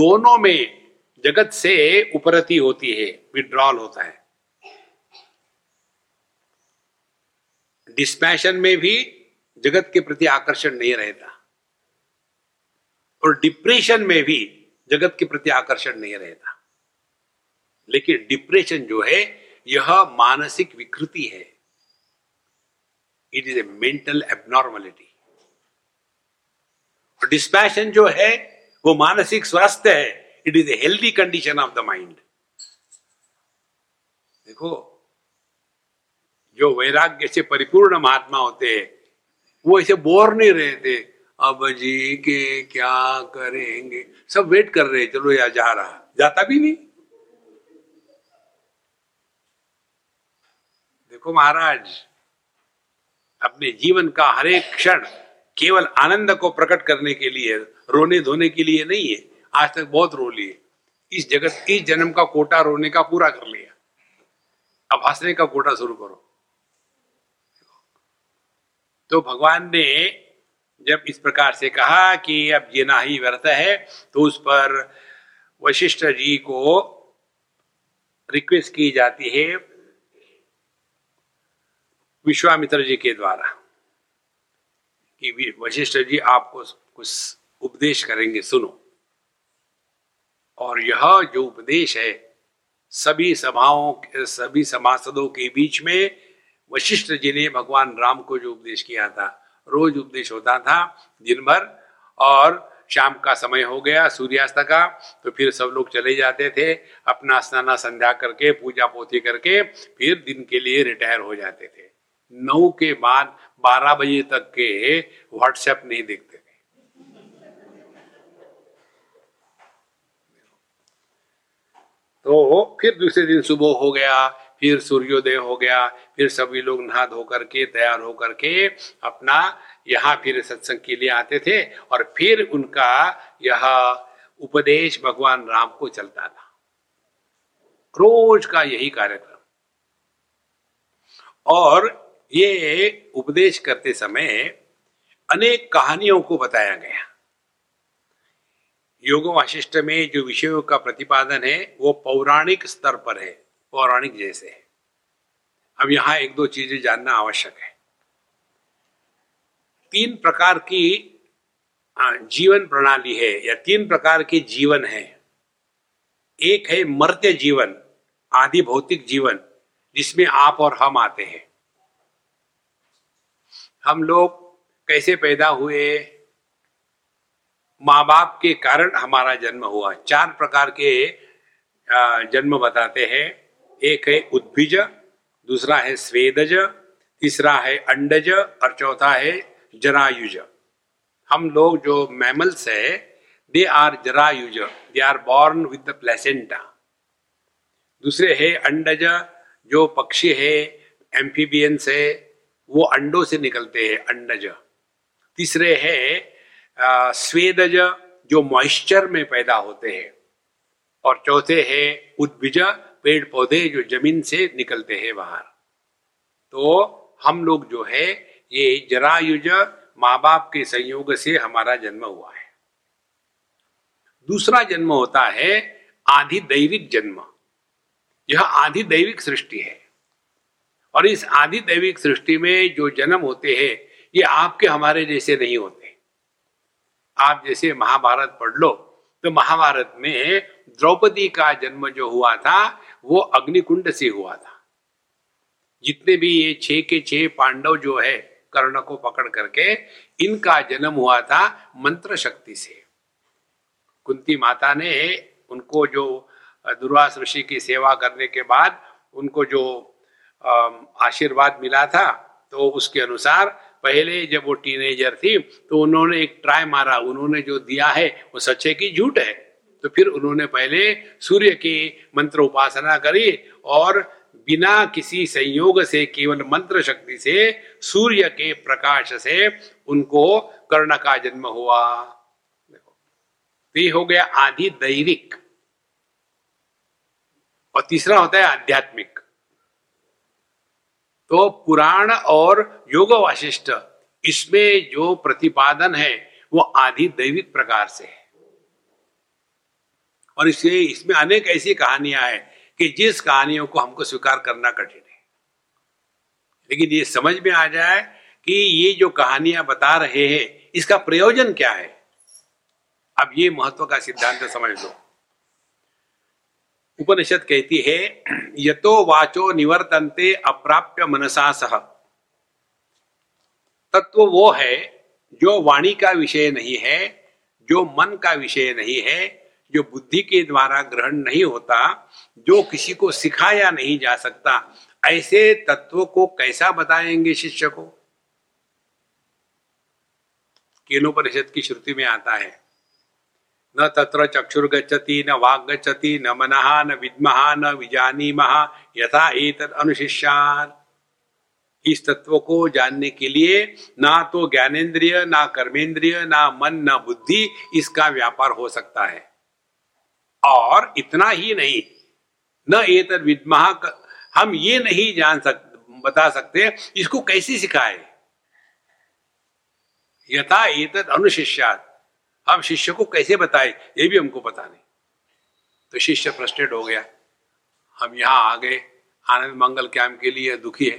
दोनों में। जगत से उपरती होती है, विड्रॉल होता है। डिस्पैशन में भी जगत के प्रति आकर्षण नहीं रहता, और डिप्रेशन में भी जगत के प्रति आकर्षण नहीं रहता। लेकिन डिप्रेशन जो है यह मानसिक विकृति है। It is a mental abnormality. और डिस्पैशन जो है वो मानसिक स्वास्थ्य है। It is a healthy condition of the mind. देखो, जो वैराग्य से परिपूर्ण महात्मा होते हैं वो ऐसे बोर नहीं रहते। अब जी के क्या करेंगे, सब वेट कर रहे, चलो या जा रहा, जाता भी नहीं। देखो महाराज, अपने जीवन का हर एक क्षण केवल आनंद को प्रकट करने के लिए, रोने धोने के लिए नहीं है। आज तक बहुत रो लिए, इस जन्म का कोटा रोने का पूरा कर लिया, अब हंसने का कोटा शुरू करो। तो भगवान ने जब इस प्रकार से कहा कि अब जीना ही व्यर्थ है, तो उस पर वशिष्ठ जी को रिक्वेस्ट की जाती है विश्वामित्र जी के द्वारा कि वशिष्ठ जी आपको कुछ उपदेश करेंगे, सुनो। और यह जो उपदेश है सभी सभाओं, सभी सभासदों के बीच में वशिष्ठ जी ने भगवान राम को जो उपदेश किया था, रोज उपदेश होता था दिन भर, और शाम का समय हो गया सूर्यास्त का, तो फिर सब लोग चले जाते थे अपना स्नान संध्या करके, पूजा पोथी करके, फिर दिन के लिए रिटायर हो जाते थे। 9 के बाद 12 बजे तक के व्हाट्सएप नहीं देखते थे। तो फिर दूसरे दिन सुबह हो गया, फिर सूर्योदय हो गया, फिर सभी लोग नहा धो करके तैयार हो करके अपना यहाँ फिर सत्संग के लिए आते थे, और फिर उनका यह उपदेश भगवान राम को चलता था। रोज का यही कार्यक्रम। और ये उपदेश करते समय अनेक कहानियों को बताया गया। योग वासिष्ठ में जो विषयों का प्रतिपादन है वो पौराणिक स्तर पर है, पौराणिक जैसे है। अब यहाँ 1-2 चीजें जानना आवश्यक है। 3 प्रकार की जीवन प्रणाली है, या 3 प्रकार के जीवन है। एक है मर्त्य जीवन, आदि भौतिक जीवन, जिसमें आप और हम आते हैं। हम लोग कैसे पैदा हुए, माँ बाप के कारण हमारा जन्म हुआ। 4 प्रकार के जन्म बताते हैं। एक है उद्भिज, दूसरा है स्वेदज, तीसरा है अंडज, और चौथा है जरायुज। हम लोग जो मैमल्स है, दे आर जरायुज, they are born with the placenta. दूसरे है अंडज, जो पक्षी है, एम्फीबियंस है, वो अंडों से निकलते हैं, अंडज। तीसरे है स्वेदज, जो मॉइस्चर में पैदा होते हैं। और चौथे है उद्भिज, पेड़ पौधे जो जमीन से निकलते हैं बाहर। तो हम लोग जो है ये जरायुज, माँ बाप के संयोग से हमारा जन्म हुआ है। दूसरा जन्म होता है आधिदैविक जन्म। यह आधिदैविक सृष्टि है, और इस आधिदैविक सृष्टि में जो जन्म होते हैं ये आपके हमारे जैसे नहीं होते। आप जैसे महाभारत पढ़ लो, तो महाभारत में द्रौपदी का जन्म जो हुआ था वो अग्निकुंड से हुआ था। जितने भी ये 6 के 6 पांडव जो है कर्ण को पकड़ करके, इनका जन्म हुआ था मंत्र शक्ति से। कुंती माता ने उनको जो दुर्वास ऋषि की सेवा करने के बाद उनको जो आशीर्वाद मिला था, तो उसके अनुसार पहले जब वो टीनेजर थी तो उन्होंने एक ट्राई मारा, उन्होंने जो दिया है वो सच है कि झूठ है। तो फिर उन्होंने पहले सूर्य की मंत्र उपासना करी, और बिना किसी संयोग से केवल मंत्र शक्ति से सूर्य के प्रकाश से उनको कर्ण का जन्म हुआ। देखो, ये हो गया आधिदैविक। और तीसरा होता है आध्यात्मिक। तो पुराण और योग वासिष्ठ, इसमें जो प्रतिपादन है वो आधिदैविक प्रकार से है। और इसलिए इसमें अनेक ऐसी कहानियां हैं कि जिस कहानियों को हमको स्वीकार करना कठिन है, लेकिन ये समझ में आ जाए कि ये जो कहानियां बता रहे हैं इसका प्रयोजन क्या है। अब ये महत्व का सिद्धांत समझ लो। उपनिषद कहती है, यतो वाचो निवर्तन्ते अप्राप्य मनसा सह। तत्व वो है जो वाणी का विषय नहीं है, जो मन का विषय नहीं है, जो बुद्धि के द्वारा ग्रहण नहीं होता, जो किसी को सिखाया नहीं जा सकता। ऐसे तत्व को कैसा बताएंगे शिष्य को? केनोपनिषद की श्रुति में आता है, न तत्र चक्षुर्गच्छति न वाक् गच्छति न मनः न विद्मः न विजानीमः यथा एतद् अनुशिष्यात्। इस तत्व को जानने के लिए ना तो ज्ञानेन्द्रिय, ना कर्मेंद्रिय, ना मन, ना बुद्धि इसका व्यापार हो सकता है। और इतना ही नहीं, न एतद् विद्मः, हम ये नहीं बता सकते इसको कैसे सिखाए। यथा एतद् अनुशिष्यात्, हम शिष्य को कैसे बताएं ये भी हमको पता नहीं। तो शिष्य फ्रस्ट्रेट हो गया, हम यहां आ गए आनंद मंगल कैंप के लिए, दुखी है।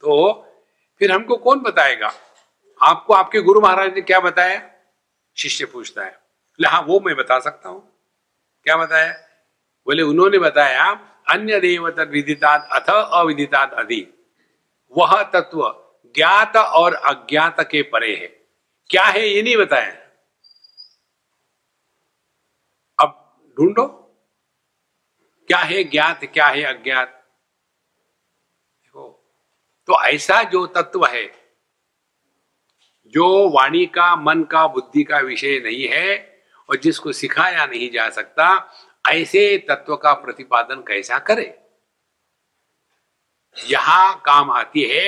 तो फिर हमको कौन बताएगा? आपको आपके गुरु महाराज ने क्या बताया? शिष्य पूछता है। बोले हाँ वो मैं बता सकता हूं। क्या बताया? बोले उन्होंने बताया अन्य देव तद विदिताद अथ अविदिताद अधि, वह तत्व ज्ञात और अज्ञात के परे है। क्या है ये नहीं बताया। अब ढूंढो क्या है ज्ञात क्या है अज्ञात। देखो तो ऐसा जो तत्व है जो वाणी का मन का बुद्धि का विषय नहीं है और जिसको सिखाया नहीं जा सकता, ऐसे तत्व का प्रतिपादन कैसा करे? यहां काम आती है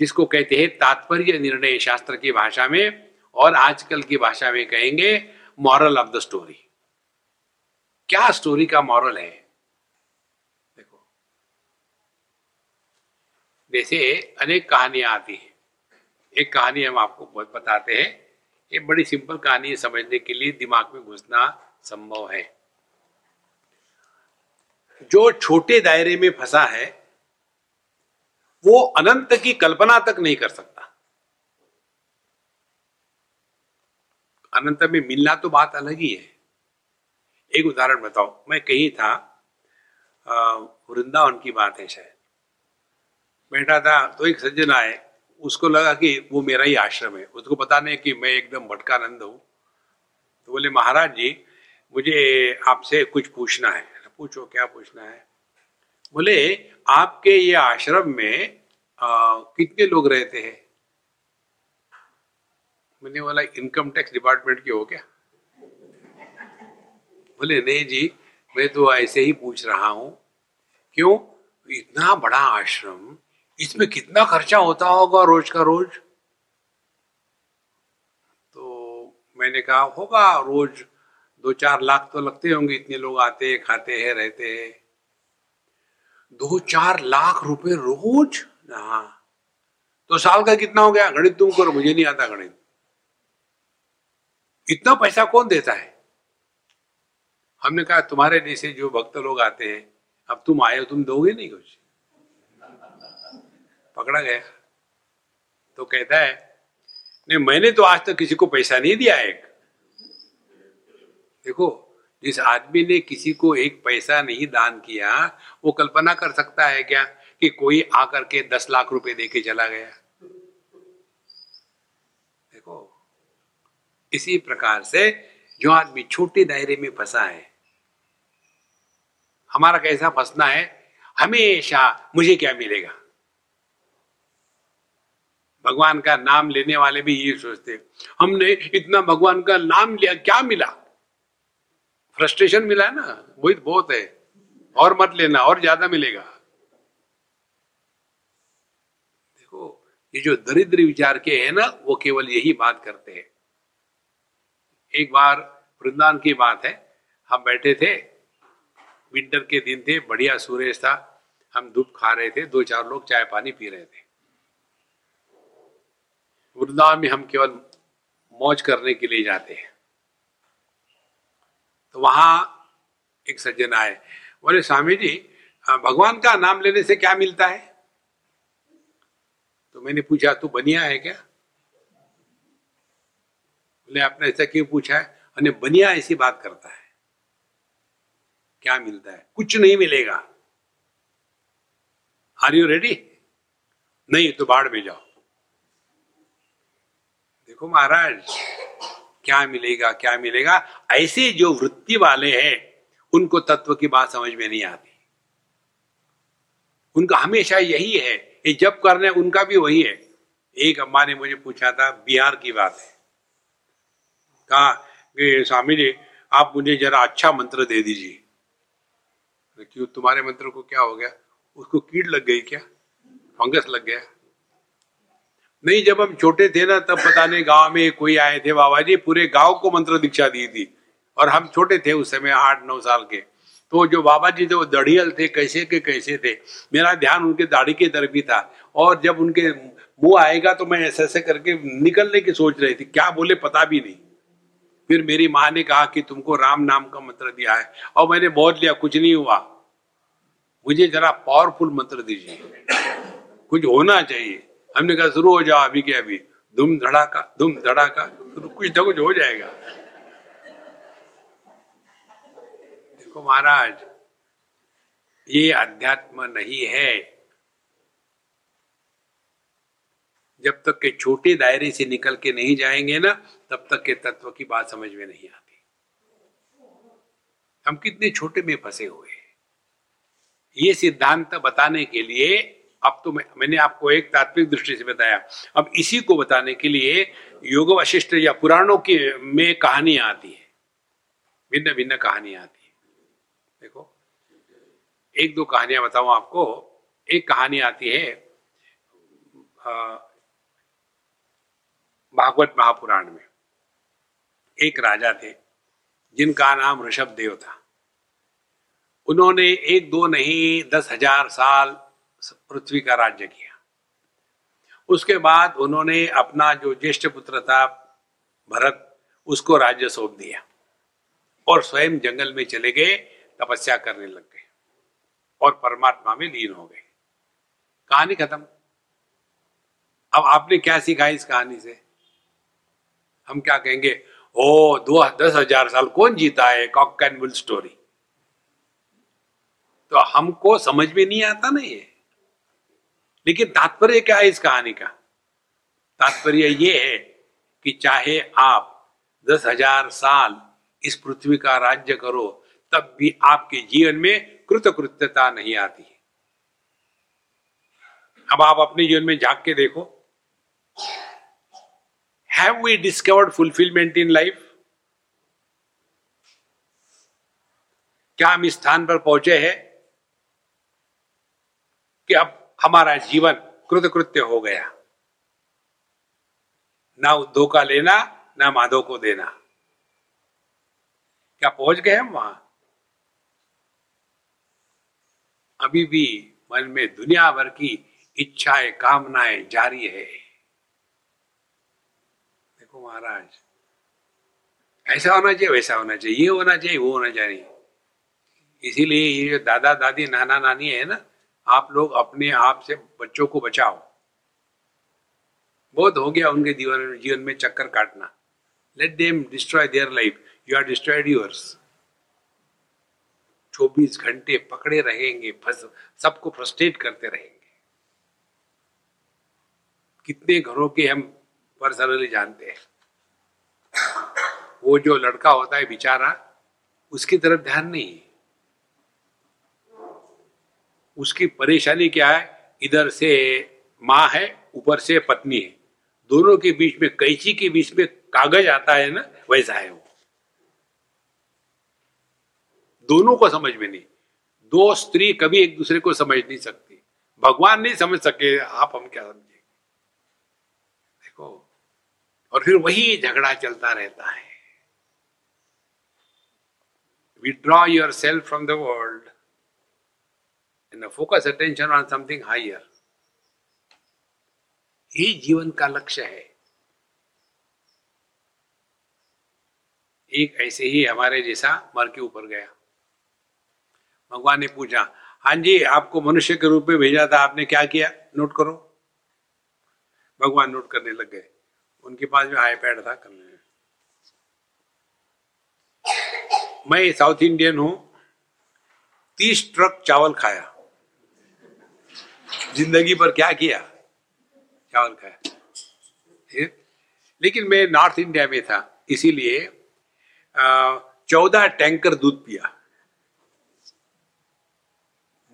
जिसको कहते हैं तात्पर्य निर्णय शास्त्र की भाषा में, और आजकल की भाषा में कहेंगे मॉरल ऑफ द स्टोरी। क्या स्टोरी का मॉरल है? देखो जैसे अनेक कहानियां आती है। एक कहानी हम आपको बहुत बताते हैं, ये बड़ी सिंपल कहानी है, समझने के लिए दिमाग में घुसना संभव है। जो छोटे दायरे में फंसा है वो अनंत की कल्पना तक नहीं कर सकता। अनंत में मिलना तो बात अलग ही है। एक उदाहरण बताओ, मैं कहीं था, वृंदावन की बात है शायद, बैठा था तो एक सज्जन आए, उसको लगा कि वो मेरा ही आश्रम है, उसको पता नहीं कि मैं एकदम भटकानंद हूं। तो बोले महाराज जी मुझे आपसे कुछ पूछना है। पूछो क्या पूछना है। बोले आपके ये आश्रम में कितने लोग रहते हैं? मैंने बोला इनकम टैक्स डिपार्टमेंट के हो क्या? बोले नहीं जी मैं तो ऐसे ही पूछ रहा हूं। क्यों? इतना बड़ा आश्रम, इसमें कितना खर्चा होता होगा रोज का रोज? तो मैंने कहा होगा रोज 2-4 लाख तो लगते होंगे, इतने लोग आते हैं खाते हैं रहते हैं। 2-4 लाख रुपए रोज? हाँ तो साल का कितना हो गया? गणित तुम करो, मुझे नहीं आता गणित। इतना पैसा कौन देता है? हमने कहा तुम्हारे जैसे जो भक्त लोग आते हैं, अब तुम आए हो तुम दोगे नहीं कुछ। पकड़ा गया। तो कहता है नहीं मैंने तो आज तक किसी को पैसा नहीं दिया। एक देखो जिस आदमी ने किसी को एक पैसा नहीं दान किया वो कल्पना कर सकता है क्या कि कोई आकर के 10 लाख रुपए देके चला गया? देखो इसी प्रकार से जो आदमी छोटे दायरे में फंसा है, हमारा कैसा फंसना है, हमेशा मुझे क्या मिलेगा। भगवान का नाम लेने वाले भी ये सोचते हमने इतना भगवान का नाम लिया क्या मिला? फ्रस्ट्रेशन मिला ना, वही बहुत है, और मत लेना और ज्यादा मिलेगा। देखो ये जो दरिद्र विचार के हैं ना वो केवल यही बात करते हैं। एक बार वृंदावन की बात है, हम बैठे थे, विंटर के दिन थे, बढ़िया सूरज था, हम धूप खा रहे थे, 2-4 लोग चाय पानी पी रहे थे। वृंदावन में हम केवल मौज करने के लिए जाते हैं। तो वहां एक सज्जन आए, बोले स्वामी जी भगवान का नाम लेने से क्या मिलता है? तो मैंने पूछा तू बनिया है क्या? बोले आपने ऐसा क्यों पूछा है? अरे बनिया ऐसी बात करता है। क्या मिलता है? कुछ नहीं मिलेगा। Are you ready? नहीं तो बाढ़ में जाओ। देखो महाराज क्या मिलेगा क्या मिलेगा, ऐसे जो वृत्ति वाले हैं उनको तत्व की बात समझ में नहीं आती। उनका हमेशा यही है, ये जब करने उनका भी वही है। एक अम्मा ने मुझे पूछा था, बिहार की बात है, कहा स्वामी जी आप मुझे जरा अच्छा मंत्र दे दीजिए। क्यों तुम्हारे मंत्र को क्या हो गया? उसको कीट लग गई क्या? फंगस लग गया? नहीं जब हम छोटे थे ना तब पता नहीं गांव में कोई आए थे बाबा जी, पूरे गांव को मंत्र दीक्षा दी थी और हम छोटे थे उस समय 8-9 साल के। तो जो बाबा जी जो दड़ियल थे कैसे के कैसे थे, मेरा ध्यान उनके दाढ़ी की तरफ ही था। और जब उनके मुंह आएगा तो मैं ऐसे ऐसे करके निकलने की सोच रही थी, क्या बोले पता भी नहीं। फिर मेरी माँ ने कहा कि तुमको राम नाम का मंत्र दिया है, और मैंने बोल लिया कुछ नहीं हुआ, मुझे जरा पावरफुल मंत्र दीजिए, कुछ होना चाहिए। हमने कहा शुरू हो जाओ अभी के अभी, धूम धड़ाका कुछ ना कुछ हो जाएगा। देखो महाराज, ये अध्यात्म नहीं है। जब तक के छोटे दायरे से निकल के नहीं जाएंगे ना, तब तक के तत्व की बात समझ में नहीं आती। हम कितने छोटे में फंसे हुए हैं। ये सिद्धांत बताने के लिए अब तो मैंने आपको एक तात्विक दृष्टि से बताया, अब इसी को बताने के लिए योग वशिष्ठ या पुराणों की में कहानियां आती है, भिन्न भिन्न कहानियां आती है। देखो एक दो कहानियां बताऊं आपको। एक कहानी आती है भागवत महापुराण में। एक राजा थे जिनका नाम ऋषभदेव था। उन्होंने एक दो नहीं 10,000 साल पृथ्वी का राज्य किया। उसके बाद उन्होंने अपना जो ज्येष्ठ पुत्र था भरत, उसको राज्य सौंप दिया और स्वयं जंगल में चले गए, तपस्या करने लग गए और परमात्मा में लीन हो गए। कहानी खत्म। अब आपने क्या सीखा इस कहानी से? हम क्या कहेंगे, ओ 10,000 साल कौन जीता है, कॉक एंड बुल स्टोरी। तो हमको समझ में नहीं आता ना ये। लेकिन तात्पर्य क्या है इस कहानी का? तात्पर्य ये है कि चाहे आप 10,000 साल इस पृथ्वी का राज्य करो, तब भी आपके जीवन में कृतकृत्यता नहीं आती। अब आप अपने जीवन में झांक के देखो, have we discovered fulfilment in life? क्या हम इस स्थान पर पहुंचे हैं कि अब हमारा जीवन कृतकृत्य हो गया, ना धोखा लेना ना माधो को देना? क्या पहुंच गए हम वहां? अभी भी मन में दुनिया भर की इच्छाएं कामनाएं जारी है। देखो महाराज, ऐसा होना चाहिए, वैसा होना चाहिए, ये होना चाहिए, वो होना चाहिए। इसीलिए ये जो दादा दादी नाना नानी है ना, आप लोग अपने आप से बच्चों को बचाओ। बहुत हो गया उनके जीवन में चक्कर काटना। Let them destroy their life, you are destroyed yours. 24 घंटे पकड़े रहेंगे, सबको फ्रस्ट्रेट करते रहेंगे। कितने घरों के हम पर्सनली जानते हैं। वो जो लड़का होता है बेचारा, उसकी तरफ ध्यान नहीं। उसकी परेशानी क्या है, इधर से माँ है, ऊपर से पत्नी है, दोनों के बीच में कैंची के बीच में कागज आता है ना, वैसा है वो। दोनों को समझ में नहीं। दो स्त्री कभी एक दूसरे को समझ नहीं सकती। भगवान नहीं समझ सके, आप हम क्या समझे? और फिर वही झगड़ा चलता रहता है। Withdraw yourself from the world and focus attention on something higher. ये जीवन का लक्ष्य है। एक ऐसे ही हमारे जैसा मर के ऊपर गया। भगवान ने पूछा, हाँ जी आपको मनुष्य के रूप में भेजा था, आपने क्या किया, नोट करो। भगवान नोट करने लग गए। उनके पास में आईपैड था करने में। मैं साउथ इंडियन हूं, 30 ट्रक चावल खाया जिंदगी पर। क्या किया, चावल खाया। लेकिन मैं नॉर्थ इंडिया में था, इसीलिए 14 टैंकर दूध पिया।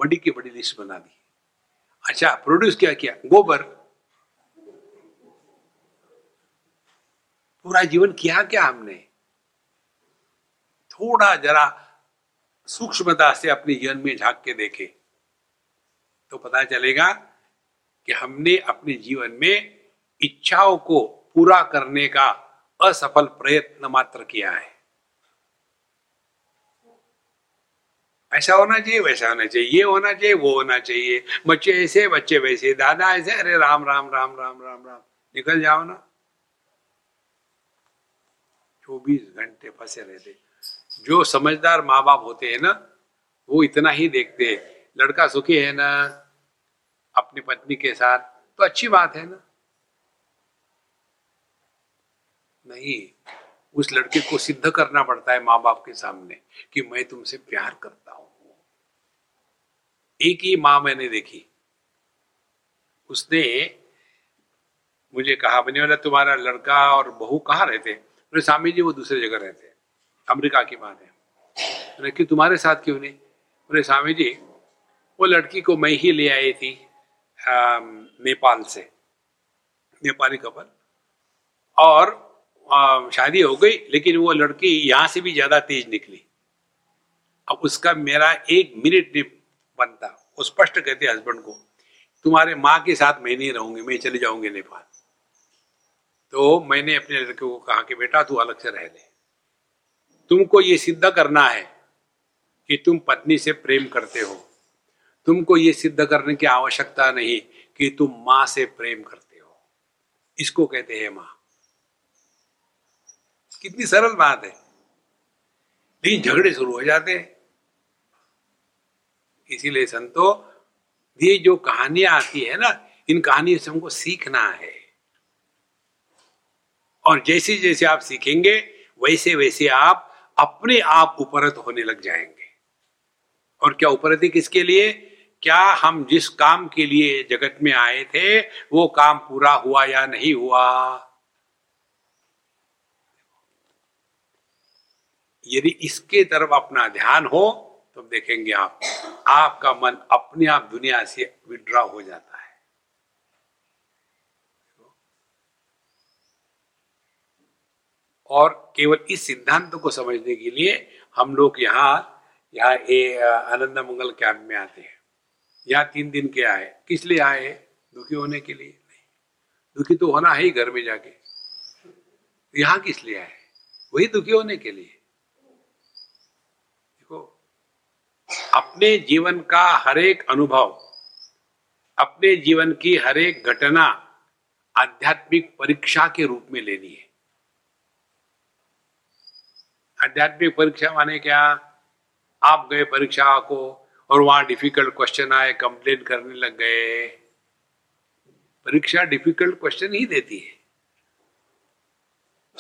बड़ी की बड़ी लिस्ट बना दी। अच्छा प्रोड्यूस क्या किया, गोबर। पूरा जीवन किया क्या हमने? थोड़ा जरा सूक्ष्मता से अपने जीवन में झांक के देखे तो पता चलेगा कि हमने अपने जीवन में इच्छाओं को पूरा करने का असफल प्रयत्न मात्र किया है। ऐसा होना चाहिए, वैसा होना चाहिए, ये होना चाहिए, वो होना चाहिए, बच्चे ऐसे, बच्चे वैसे, दादा ऐसे, अरे राम राम राम राम राम राम, निकल जाओ ना। 24 घंटे फंसे रहते। जो समझदार माँ बाप होते हैं ना, वो इतना ही देखते हैं, लड़का सुखी है ना अपनी पत्नी के साथ तो अच्छी बात है ना। नहीं, उस लड़के को सिद्ध करना पड़ता है माँ बाप के सामने कि मैं तुमसे प्यार करता हूं। एक ही माँ मैंने देखी, उसने मुझे कहा, मैंने बोला तुम्हारा लड़का और बहू कहाँ रहते? बोले स्वामी जी वो दूसरे जगह रहते, अमेरिका की बात है। बोले कि तुम्हारे साथ क्यों नहीं? बोले स्वामी जी वो लड़की को मैं ही ले आई थी नेपाल से, नेपाली कपल, और शादी हो गई, लेकिन वो लड़की यहाँ से भी ज्यादा तेज निकली। अब उसका मेरा 1 मिनट नहीं बनता। वो स्पष्ट कहते हस्बैंड को, तुम्हारे माँ के साथ मैं नहीं रहूंगी, मैं चले जाऊंगी नेपाल। तो मैंने अपने लड़के को कहा कि बेटा तू अलग से रह ले, तुमको ये सिद्ध करना है कि तुम पत्नी से प्रेम करते हो, तुमको ये सिद्ध करने की आवश्यकता नहीं कि तुम माँ से प्रेम करते हो। इसको कहते हैं माँ। कितनी सरल बात है, लेकिन झगड़े शुरू हो जाते हैं। इसीलिए संतो, ये जो कहानियां आती है ना, इन कहानियों से हमको सीखना है, और जैसे जैसे आप सीखेंगे वैसे वैसे आप अपने आप उपरत होने लग जाएंगे। और क्या उपरती किसके लिए? क्या हम जिस काम के लिए जगत में आए थे वो काम पूरा हुआ या नहीं हुआ। यदि इसके तरफ अपना ध्यान हो तो देखेंगे आप, आपका मन अपने आप दुनिया से विड्रॉ हो जाता है। और केवल इस सिद्धांत को समझने के लिए हम लोग यहाँ आनंद मंगल कैंप में आते हैं। यहाँ 3 दिन के आए, किस लिए आए? दुखी होने के लिए नहीं, दुखी तो होना है ही घर में जाके। यहाँ किस लिए आए? वही दुखी होने के लिए। देखो, अपने जीवन का हर एक अनुभव, अपने जीवन की हर एक घटना आध्यात्मिक परीक्षा के रूप में लेनी है। आध्यात्मिक परीक्षा माने क्या? आप गए परीक्षा को और वहां डिफिकल्ट क्वेश्चन आए, कंप्लेन करने लग गए। परीक्षा डिफिकल्ट क्वेश्चन ही देती है।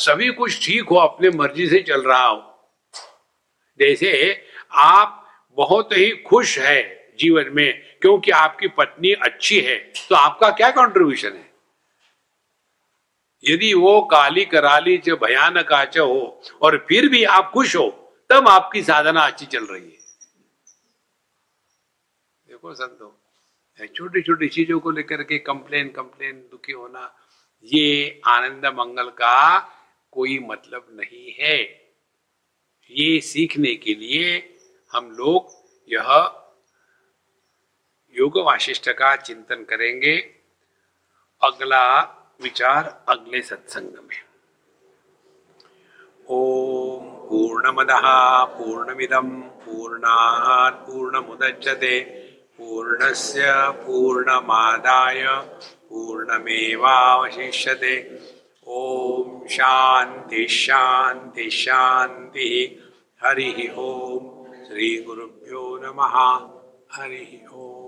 सभी कुछ ठीक हो, अपने मर्जी से चल रहा हो, जैसे आप बहुत ही खुश है जीवन में क्योंकि आपकी पत्नी अच्छी है, तो आपका क्या कंट्रीब्यूशन है? यदि वो काली कराली च भयानक आच हो और फिर भी आप खुश हो, तब आपकी साधना अच्छी चल रही है। देखो संतो, छोटी छोटी चीजों को लेकर के कंप्लेन दुखी होना, ये आनंद मंगल का कोई मतलब नहीं है। ये सीखने के लिए हम लोग यह योग वासिष्ठ का चिंतन करेंगे। अगला विचार अगले सत्संग में। ओम पूर्णमदः पूर्णमिदं पूर्णात् पूर्णमुदच्यते पूर्णस्य पूर्णमादाय पूर्णमेवावशिष्यते। ओम शांति शांति शांति। हरि ओम। श्री गुरुभ्यो नमः। हरि ओम।